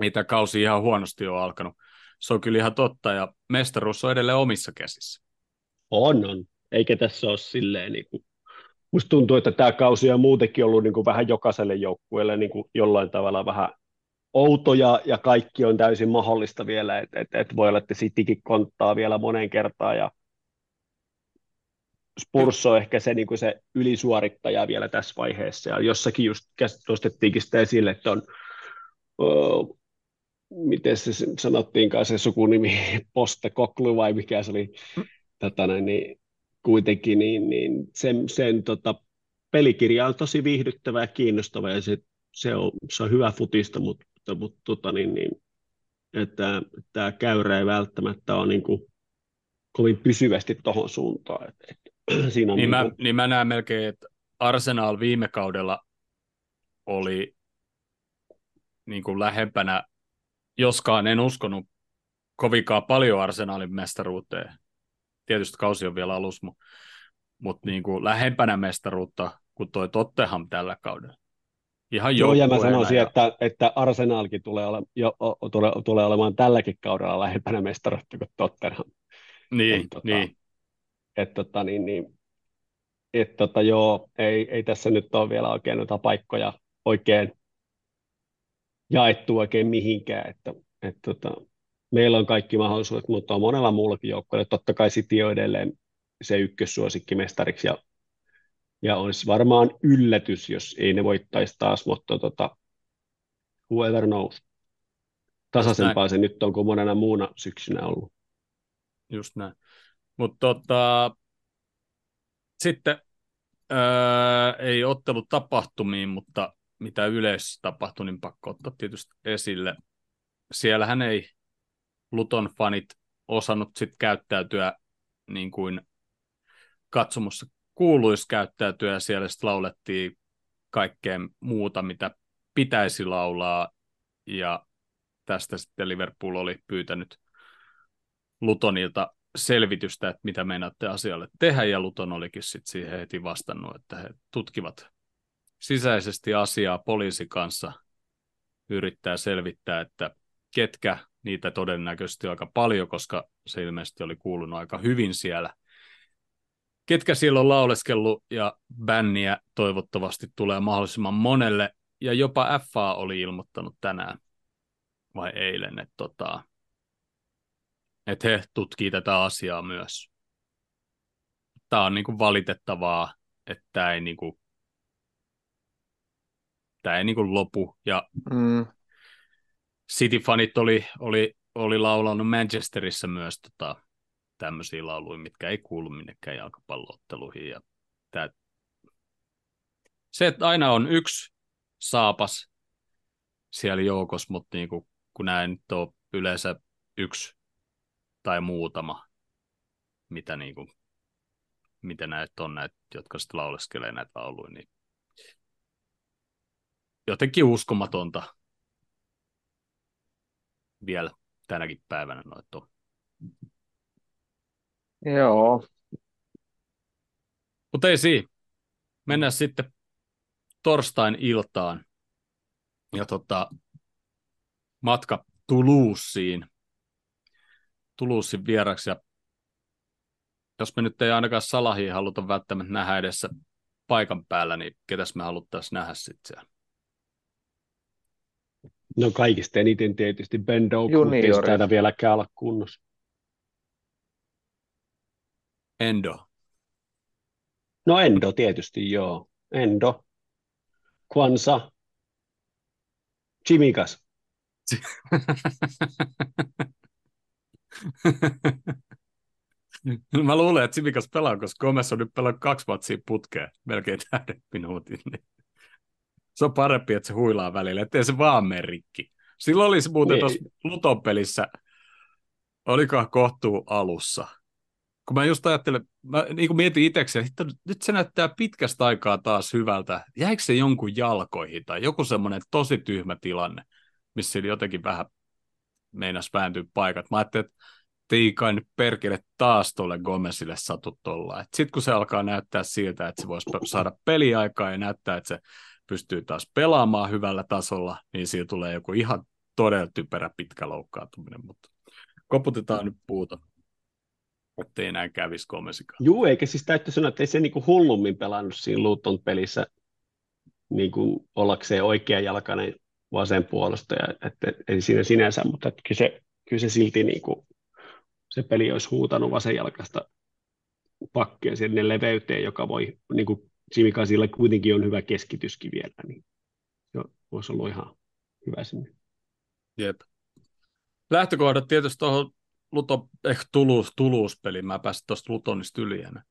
Ei tämä kausi ihan huonosti ole alkanut. Se on kyllä ihan totta, ja mestaruus on edelleen omissa käsissä. On. Eikä tässä ole silleen, niin kuin, musta tuntuu, että tämä kausi on muutenkin ollut niin kuin vähän jokaiselle joukkueelle niin kuin jollain tavalla vähän outoja, ja kaikki on täysin mahdollista vielä, että voi olla, että Citykin konttaa vielä monen kertaan, ja Spurs on ehkä se, niin kuin se ylisuorittaja vielä tässä vaiheessa, ja jossakin just nostettiinkin sitä esille, että on miten se sanottiinkaan se sukunimi, Postecoglou vai mikä se oli, niin kuitenkin niin sen pelikirja on tosi viihdyttävä ja kiinnostava, ja se on hyvä futista, mutta että tämä käyrä ei välttämättä ole niin kuin kovin pysyvästi tuohon suuntaan. Siinä on mä näen melkein, että Arsenal viime kaudella oli niin kuin lähempänä, joskaan en uskonut kovinkaan paljon Arsenalin mestaruuteen. Tietysti kausi on vielä alus, mutta niin kuin lähempänä mestaruutta kuin toi Tottenham tällä kaudella. Joo, ja mä sanoisin, että Arsenalkin tulee olemaan tälläkin kaudella lähempänä mestaruutta kuin Tottenham. Ei tässä nyt ole vielä oikein noita paikkoja oikein jaettu oikein mihinkään, että meillä on kaikki mahdollisuudet, mutta on monella muullakin joukkueella. Totta kai City on edelleen se ykkössuosikki mestariksi, ja olisi varmaan yllätys, jos ei ne voittaisi taas, mutta whoever knows. Tasaisempaa se nyt on kuin monena muuna syksynä ollut. Just näin. Mutta sitten ei ottelut tapahtumiin, mutta mitä yleisössä tapahtui, niin pakko ottaa tietysti esille. Siellähän ei Luton fanit osannut sit käyttäytyä niin kuin katsomossa kuuluisi käyttäytyä, ja siellä sitten laulettiin kaikkea muuta, mitä pitäisi laulaa, ja tästä sitten Liverpool oli pyytänyt Lutonilta selvitystä, että mitä meinaatte asialle tehdä, ja Luton olikin sitten siihen heti vastannut, että he tutkivat sisäisesti asiaa poliisin kanssa, yrittää selvittää, että ketkä niitä todennäköisesti aika paljon, koska se ilmeisesti oli kuulunut aika hyvin siellä. Ketkä siellä on lauleskellut, ja bänniä toivottavasti tulee mahdollisimman monelle, ja jopa FA oli ilmoittanut tänään vai eilen, että että he tutkii tätä asiaa myös. Tämä on niin kuin valitettavaa, että tämä ei lopu. Ja City-fanit oli laulanut Manchesterissa myös tämmöisiä lauluja, mitkä ei kuulu minnekään jalkapallootteluihin. Ja se, että aina on yksi saapas siellä joukossa, mutta niin kun nämä ei nyt ole yleensä yksi tai muutama, mitä näitä on, näitä, jotka sitten lauleskelee näitä lauluja, niin jotenkin uskomatonta vielä tänäkin päivänä noita on. Joo. Mutta ei siinä. Mennään sitten torstain iltaan ja matka Toulouseen vieraksi, ja jos me nyt ei ainakaan Salahia haluta välttämättä nähdä edessä paikan päällä, niin ketäs me haluttaisiin nähdä sitten siellä? No kaikista eniten tietysti Ben Doku, ei taida vieläkään olla kunnossa. Endo. No Endo tietysti, joo. Endo. Kwanza. Chimikas. Mä luulen, että Chimikas pelaa, koska Gomez on nyt pelannut 2 matsia putkeen, melkein tähden minuutin. Se on parempi, että se huilaa välillä, ettei se vaan mene rikki. Silloin oli se muuten tuossa Luton pelissä, olikohan kohtuu alussa. Kun mä just ajattelen, mä niin mietin itsekseni, että nyt se näyttää pitkästä aikaa taas hyvältä. Jäikö se jonkun jalkoihin tai joku semmoinen tosi tyhmä tilanne, missä jotenkin vähän meinasi vääntyä paikat. Mä ajattelin, että tiikai nyt perkele taas tuolle Gomezille satu tuolla. Sitten kun se alkaa näyttää siltä, että se voisi saada peliaikaa ja näyttää, että se pystyy taas pelaamaan hyvällä tasolla, niin siinä tulee joku ihan todella typerä pitkä loukkaantuminen, mutta koputetaan nyt puuta, ettei enää kävisi Gomesikaan. Juu, eikä siis täytyy sanoa, että ei se niinku hullummin pelannut siinä Luton pelissä niinku ollakseen oikeajalkainen vasenpuolustaja, että ei siinä sinänsä, mutta kyllä se silti niinku, se peli olisi huutanut vasenjalkaista pakkia sinne leveyteen, joka voi niinku Simikasilla kuitenkin on hyvä keskityskin vielä, niin se olisi ollut ihan hyvä sinne. Jep. Lähtökohdat tietysti tuohon Toulouse-peliin, mä pääsin tuosta Lutonista yli enää.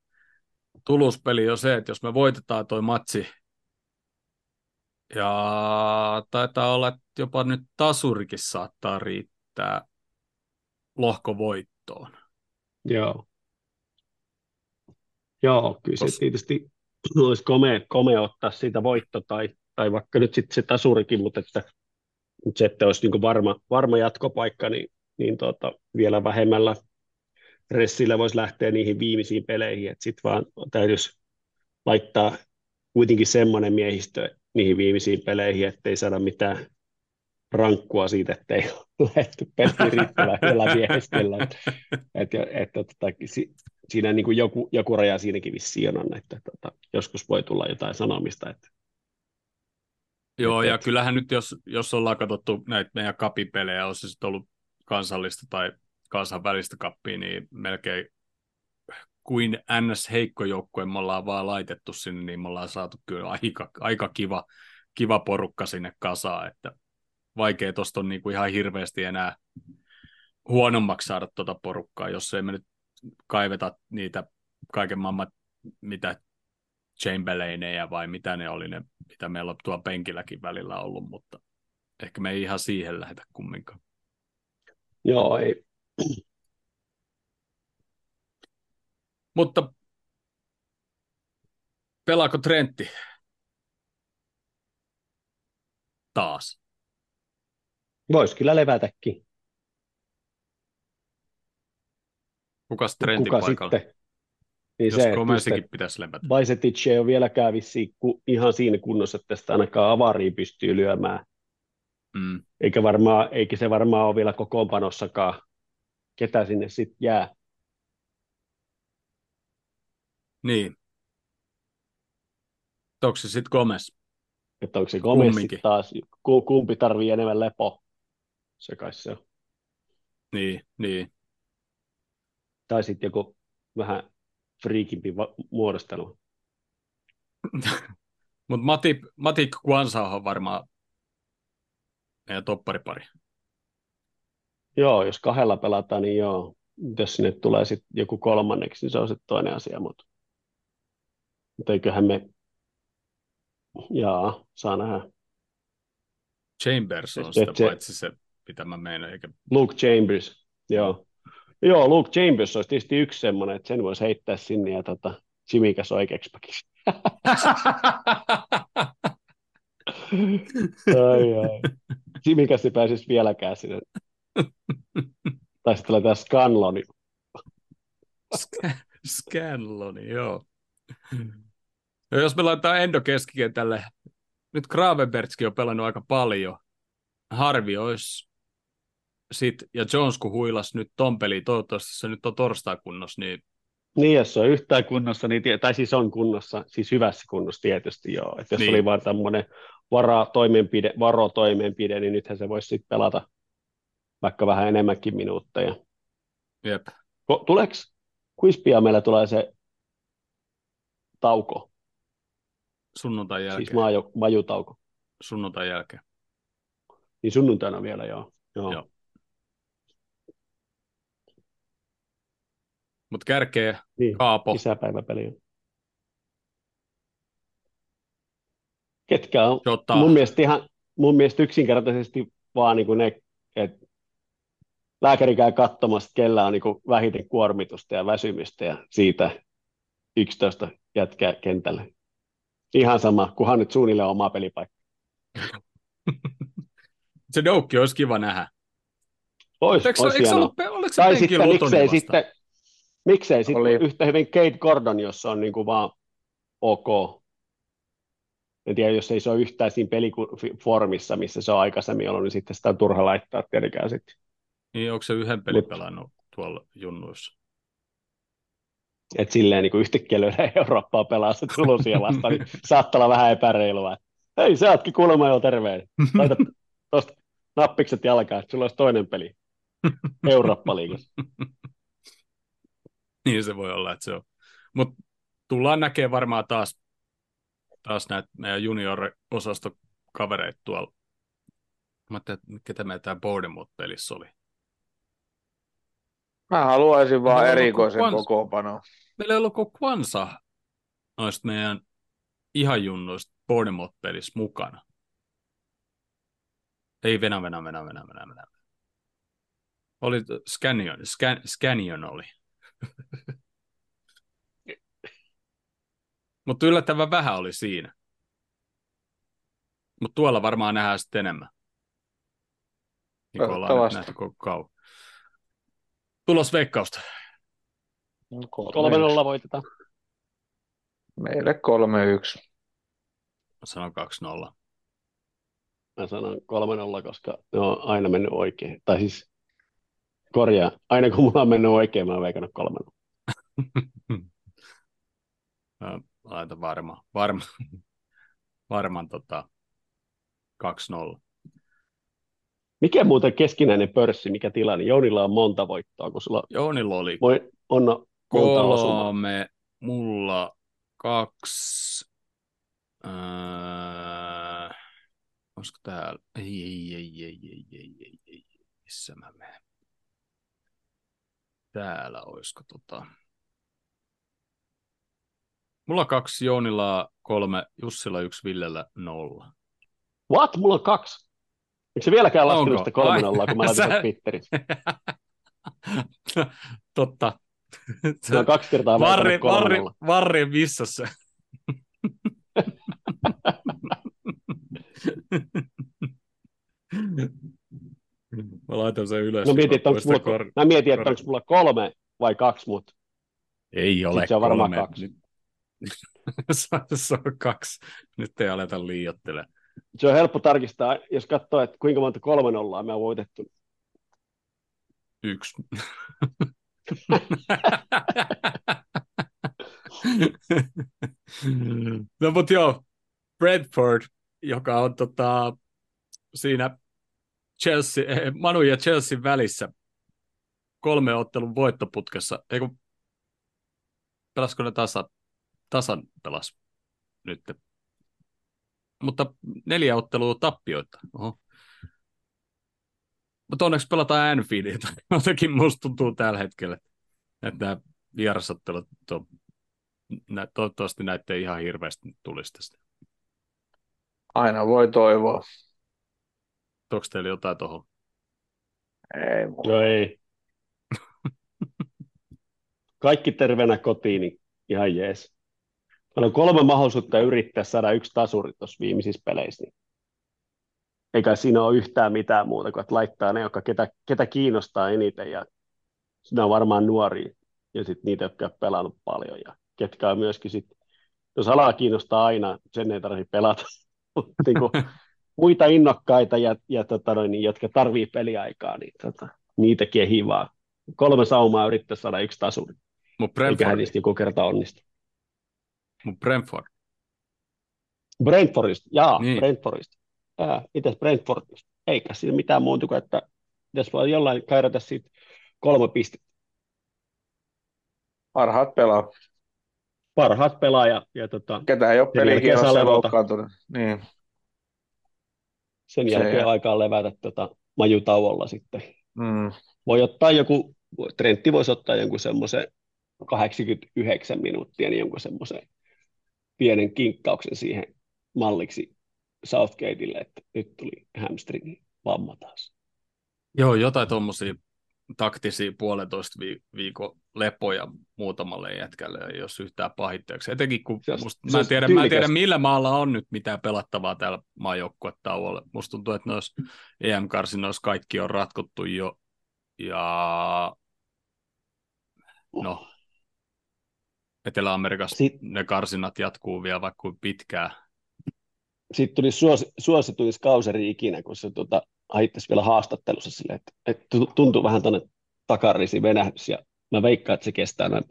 Toulouse-peli on se, että jos me voitetaan toi matsi, ja taitaa olla, että jopa nyt tasurikin saattaa riittää lohkovoittoon. Joo, kyllä se tietysti olisi komea ottaa siitä voitto tai vaikka nyt sitten se tasurikin, mutta että olisi niinku varma jatkopaikka, niin vielä vähemmällä stressillä voisi lähteä niihin viimeisiin peleihin, että sitten vaan täytyisi laittaa kuitenkin semmoinen miehistö niihin viimeisiin peleihin, ettei saada mitään rankkua siitä, ettei ole lähty peliin riittävän hyvällä miehistellä. Siinä niin kuin joku raja siinäkin vissiin on, että joskus voi tulla jotain sanomista. Joo, ja kyllähän nyt, jos ollaan katsottu näitä meidän kapipelejä, on se sitten ollut kansallista tai kansainvälistä kappia, niin melkein kuin NS-heikko joukkue me ollaan vaan laitettu sinne, niin me ollaan saatu kyllä aika kiva porukka sinne kasaan, että vaikea tuosta on niin kuin ihan hirveästi enää huonommaksi saada tuota porukkaa, jos ei me nyt kaiveta niitä kaiken maailman, mitä Chamberlaineja vai mitä ne oli, ne, mitä meillä on tuolla penkilläkin välillä ollut, mutta ehkä me ei ihan siihen lähdetä kumminkaan. Joo, ei. Mutta pelaako Trentti taas? Voisi kyllä levätäkin. Kuka paikalla? Sitten? Niin jos Gomesikin pitäisi lepätä. Bajcetic ei ole vieläkään vissiin ihan siinä kunnossa, että tästä ainakaan avariin pystyy lyömään. Mm. Eikä se varmaan ole vielä kokoonpanossakaan, ketä sinne sitten jää. Niin. Onko se sitten Gomez? Että onko se Gomez sitten taas? Kumpi tarvii enemmän lepoa? Se kai se on. Niin. Tai sitten joku vähän friikimpi muodostelu. Mutta Matip Kwanza on varmaan meidän topparipari. Joo, jos 2 pelataan, niin joo. Jos sinne tulee sitten joku kolmanneksi, niin se on sitten toinen asia. Mutta eiköhän me... Jaa, saa nähdä. Chambers on sitä paitsi se, mitä mä meinaan. Eikä... Luke Chambers, joo. Joo, Luke Chambers olisi tietysti yksi semmoinen, että sen voisi heittää sinne ja Chimikas oikeaksi pakiksi. Chimikas ei pääsisi vieläkään sinne. Tai sitten laitetaan Scanloni. Scanloni, joo. Ja jos me laitetaan Endo keskikentälle, nyt Gravenbergskin on pelannut aika paljon. Harvi olisi... Sitten, ja Jones, kun huilasi nyt ton peliin, toivottavasti se nyt on torstai kunnossa, niin Niin, jos se on yhtään kunnossa, niin, tai siis on kunnossa, siis hyvässä kunnossa tietysti joo. Että jos niin oli vaan tämmöinen varotoimenpide, niin nythän se voisi sitten pelata vaikka vähän enemmänkin minuutteja. Jep. Tuleeko Quispia meillä tulee se tauko? Sunnuntain jälkeen. Siis majutauko. Sunnuntain jälkeen. Niin sunnuntaina vielä, joo. Mutta kärkeä, niin, Kaapo. Isäpäiväpeli. Ketkä on? Mun mielestä yksinkertaisesti vaan niin kuin ne, että lääkäri käy katsomassa, kellä on niin kuin vähiten kuormitusta ja väsymistä ja siitä 11 jätkää kentälle. Ihan sama, kunhan nyt suunnilleen on oma pelipaikka. Se doukki olisi kiva nähdä. Ois hienoa. Tai sitten miksei sitten yhtä hyvin Kate Gordon, jos on niin kuin vaan ok. En tiedä, jos ei se ole yhtään siinä peliformissa, missä se on aikaisemmin ollut, niin sitten sitä on turha laittaa tietenkään sitten. Niin, onko se yhden pelin pelannut tuolla junnuissa? Että silleen niin kuin yhtäkkiä löydään Eurooppaa pelaa se tulosia vastaan, niin saattaa olla vähän epäreilua. Hei, sä ootkin kuulemma jo terveen. Laita tuosta nappikset jalkaan, että sulla olisi toinen peli Eurooppa-liigassa. Niin se voi olla, että se on. Mutta tullaan näkemään varmaan taas näitä meidän junior-osastokavereita tuolla. Mä ajattelin, että ketä meidän tämä Bournemouth-pelissä oli. Mä haluaisin vaan erikoisen kokoonpanoa. Meillä ei ollut kuin Kwanza noista meidän ihan junnoista Bournemouth-pelissä mukana. Ei venä. Oli Scannion oli. Mutta yllättävän vähän oli siinä. Mutta tuolla varmaan nähdään sitten enemmän. Niin ollaan nähty koko kauan. Tulos veikkausta. 3-0 voitetaan. Meille 3-1. Mä sanon 2-0. Mä sanon 3-0, koska ne on aina mennyt oikein. Tai siis korjaa. Aina kun mulla on mennyt oikein, mä oon veikannut 3-0. Laita varmaan 2-0. Mikä muuten keskinäinen pörssi, mikä tilanne? Jounilla on monta voittoa, kun sulla Jounilla oli monta osumaa. 3, mulla 2. Olisiko täällä? Ei. Missä mä menen? Täällä olisiko Mulla 2, Jounilla 3, Jussilla 1, Villellä 0. What? Mulla 2? Eikö se vieläkään laskenut sitä 3-0, kun mä laitin sen Twitterissä? Totta. Se on 2 kertaa varrin 3-0. Varrin vissassa. Mä laitan sen ylös. Mä mietin, että onko mulla 3 vai 2, mutta ei ole sitten se on varmaan 2. Se on 2. Nyt ei aleta liioittelemaan. Se on helppo tarkistaa, jos katsoo, että kuinka monta 3-0 me on voitettu. 1. No mutta joo, Brentford, joka on siinä Manu ja Chelsea välissä 3 ottelun voittoputkessa. Eikö pelasko ne tasan pelas nyt? Mutta 4 ottelua tappioita. Oho. Mutta onneksi pelataan Anfieldia. Jotenkin musta tuntuu tällä hetkellä, että nämä vierasottelut, toivottavasti näitä ei ihan hirveästi tulisi tästä. Aina voi toivoa. Onko teillä jotain tuohon? Ei voi. No ei. Kaikki terveenä kotiin, niin ihan jees. Meillä on 3 mahdollisuutta yrittää saada 1 tasuri tuossa viimeisissä peleissä. Niin eikä siinä ole yhtään mitään muuta kuin, että laittaa ne, jotka ketä kiinnostaa eniten. Ja ne on varmaan nuoria ja sitten niitä, jotka on pelannut paljon. Ja ketkä on myöskin sitten, jos alaa kiinnostaa aina, sen ei tarvitse pelata. Niin muita innokkaita, ja jotka tarvitsee peliaikaa, niin niitä kehivaa. 3 saumaa yrittää saada 1 tasuri. Eikä niistä joku kerta onnistu. Mun Brentford. Brentfordista, jaa, niin. Brentfordista. Mitäs Brentfordista? Eikä siinä mitään muuta kuin, että pitäisi vaan jollain kairata siitä 3 pistettä. Parhaat pelaa. Parhaat pelaaja. Ketään ei ole pelikielossa loukkaantunut. Niin. Sen jälkeen aikaa levätä majutauolla sitten. Mm. Voi ottaa joku, Trentti voisi ottaa jonkun semmoisen 89 minuuttia, niin jonkun semmoisen pienen kinkkauksen siihen malliksi Southgateille, että nyt tuli hamstringin vamma taas. Joo, jotain tuommoisia taktisia 1,5 viikon lepoja muutamalle jätkälle, jos yhtään pahitteeksi. Etenkin kun mä en tiedä, millä maalla on nyt mitään pelattavaa täällä maajoukkuetauolla. Musta tuntuu, että noissa EM-karsinoissa kaikki on ratkottu jo. Ja no, Etelä-Amerikassa ne karsinat jatkuu vielä vaikka kuin pitkään. Sitten tuli suosituin kauseri ikinä, kun se haittaisi vielä haastattelussa silleen, että tuntuu vähän tuonne takarisiin venähdys, ja mä veikkaan, että se kestää noin 1,5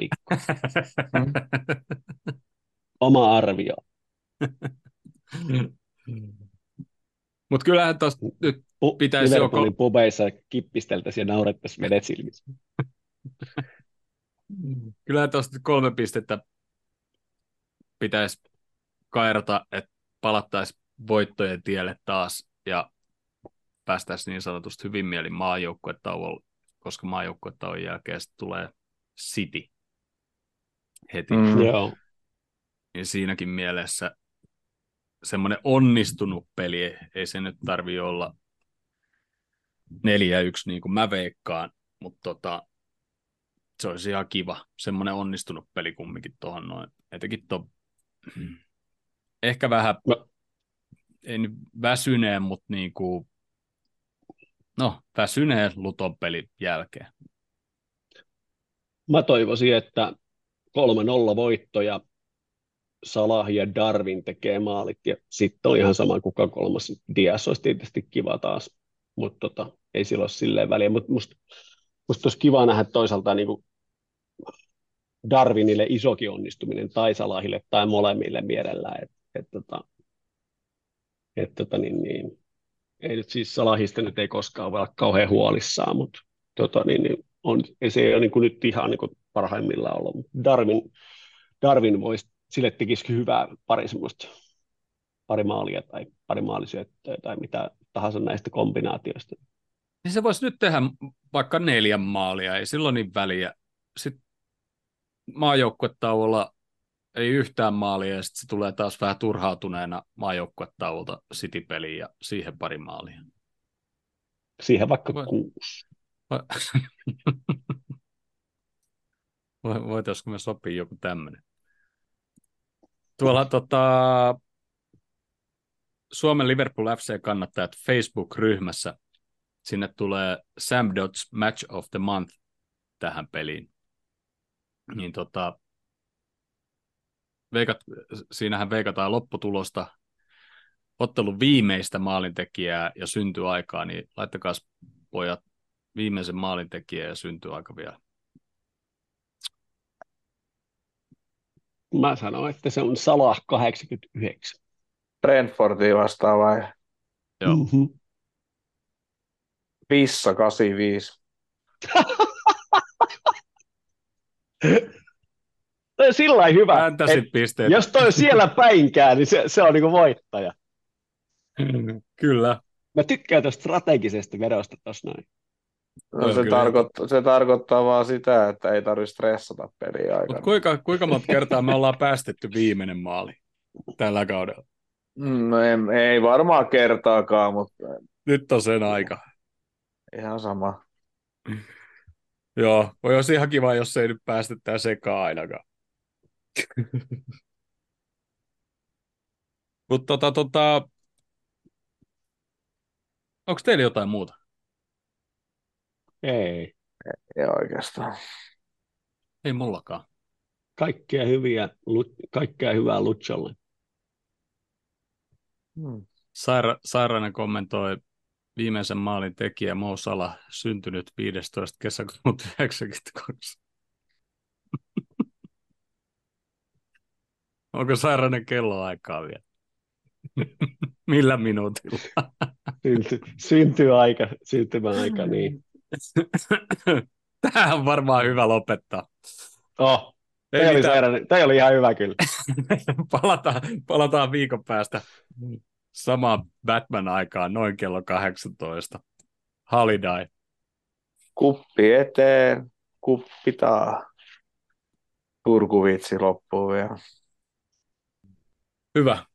viikkoa. Oma arvio. Mutta kyllähän tuossa nyt pitäisi joko... Liverpoolin pubeissa kippisteltäisiin ja naurettaisiin vedet silmissä. Kyllähän tuosta 3 pistettä pitäisi kairata, että palattaisiin voittojen tielle taas ja päästäisiin niin sanotusti hyvin mielin maajoukkuetauolla, koska maajoukkuetauon jälkeen tulee City heti. Mm. Ja siinäkin mielessä semmoinen onnistunut peli, ei se nyt tarvitse olla 4-1 niin kuin mä veikkaan, mutta se olisi ihan kiva, semmoinen onnistunut peli kumminkin tuohon noin, etenkin tuon ehkä vähän, ei nyt väsyneen, mutta niin kuin, no väsyneen Luton pelin jälkeen. Mä toivoisin, että 3-0 voitto ja Salah ja Darwin tekee maalit ja sitten on ihan sama kuka kolmas. Diaz olisi tietysti kiva taas, mutta ei sillä ole silleen väliä, mutta musta olisi kiva nähdä toisaalta niin kuin Darwinille isokin onnistuminen tai Salahille tai molemmille mielellään. Niin. Ei nyt siis Salahista nyt ei koskaan voi olla kauhean huolissaan, mutta se ei ole niin kuin nyt ihan niin kuin parhaimmillaan ollut. Mutta Darwin voisi, sille tekisikin hyvää pari maalia tai pari maalisyöttöä tai mitä tahansa näistä kombinaatioista. Niin se voisi nyt tehdä vaikka 4 maalia, ei silloin niin väliä. Sitten maajoukkuetauolla ei yhtään maalia, ja sitten se tulee taas vähän turhautuneena maajoukkuetauolta City-peliin ja siihen 2 maalia. Siihen vaikka 6. Voitaisiko me sopii joku tämmöinen? Tuolla Suomen Liverpool FC-kannattajat Facebook-ryhmässä. Sinne tulee Sam Dodds Match of the Month tähän peliin. Niin siinähän veikataan lopputulosta, ottelun viimeistä maalintekijää ja syntyaikaa, niin laittakaa pojat viimeisen maalintekijää ja syntyaika vielä. Mä sanon, että se on Salah 89. Brentfordia vastaan vai? Joo. Mm-hmm. Pissa 85. Toi on sillain hyvä, jos toi on siellä päinkään, niin se on niinku voittaja. Kyllä. Mä tykkään tuosta strategisesta vedosta tuossa noin. No, se tarkoittaa vaan sitä, että ei tarvitse stressata peliä aikana. Mut kuinka monta kertaa me ollaan päästetty viimeinen maali tällä kaudella? No ei varmaan kertaakaan, mutta... Nyt on sen aika. Ihan sama. Joo, voi olisi ihan kiva, jos ei nyt päästettää sekaan ainakaan. Mutta onko teillä jotain muuta? Ei oikeastaan. Ei mullakaan. Kaikkea hyvää Lucholle. Sairainen kommentoi viimeisen maalin tekijä Mo Salah, syntynyt 15. kesäkuuta 1992. Onko sairainen kelloaikaa vielä? Millä minuutilla? Syntymäaika, niin. Tämähän on varmaan hyvä lopettaa. Oh, tämä oli ihan hyvä kyllä. Palataan viikon päästä samaan Batman-aikaan, noin kello 18. Holiday. Kuppi eteen, kuppi taa. Turkuvitsi loppuu vielä. Hyvä.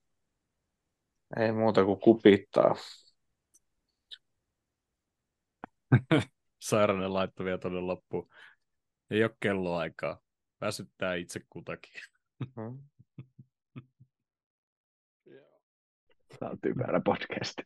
Ei muuta kuin kupittaa. Sairainen laittoi vielä tuonne loppuun. Ei ole kelloaikaa. Väsyttää itse kutakin. Tämä on typerä podcasti.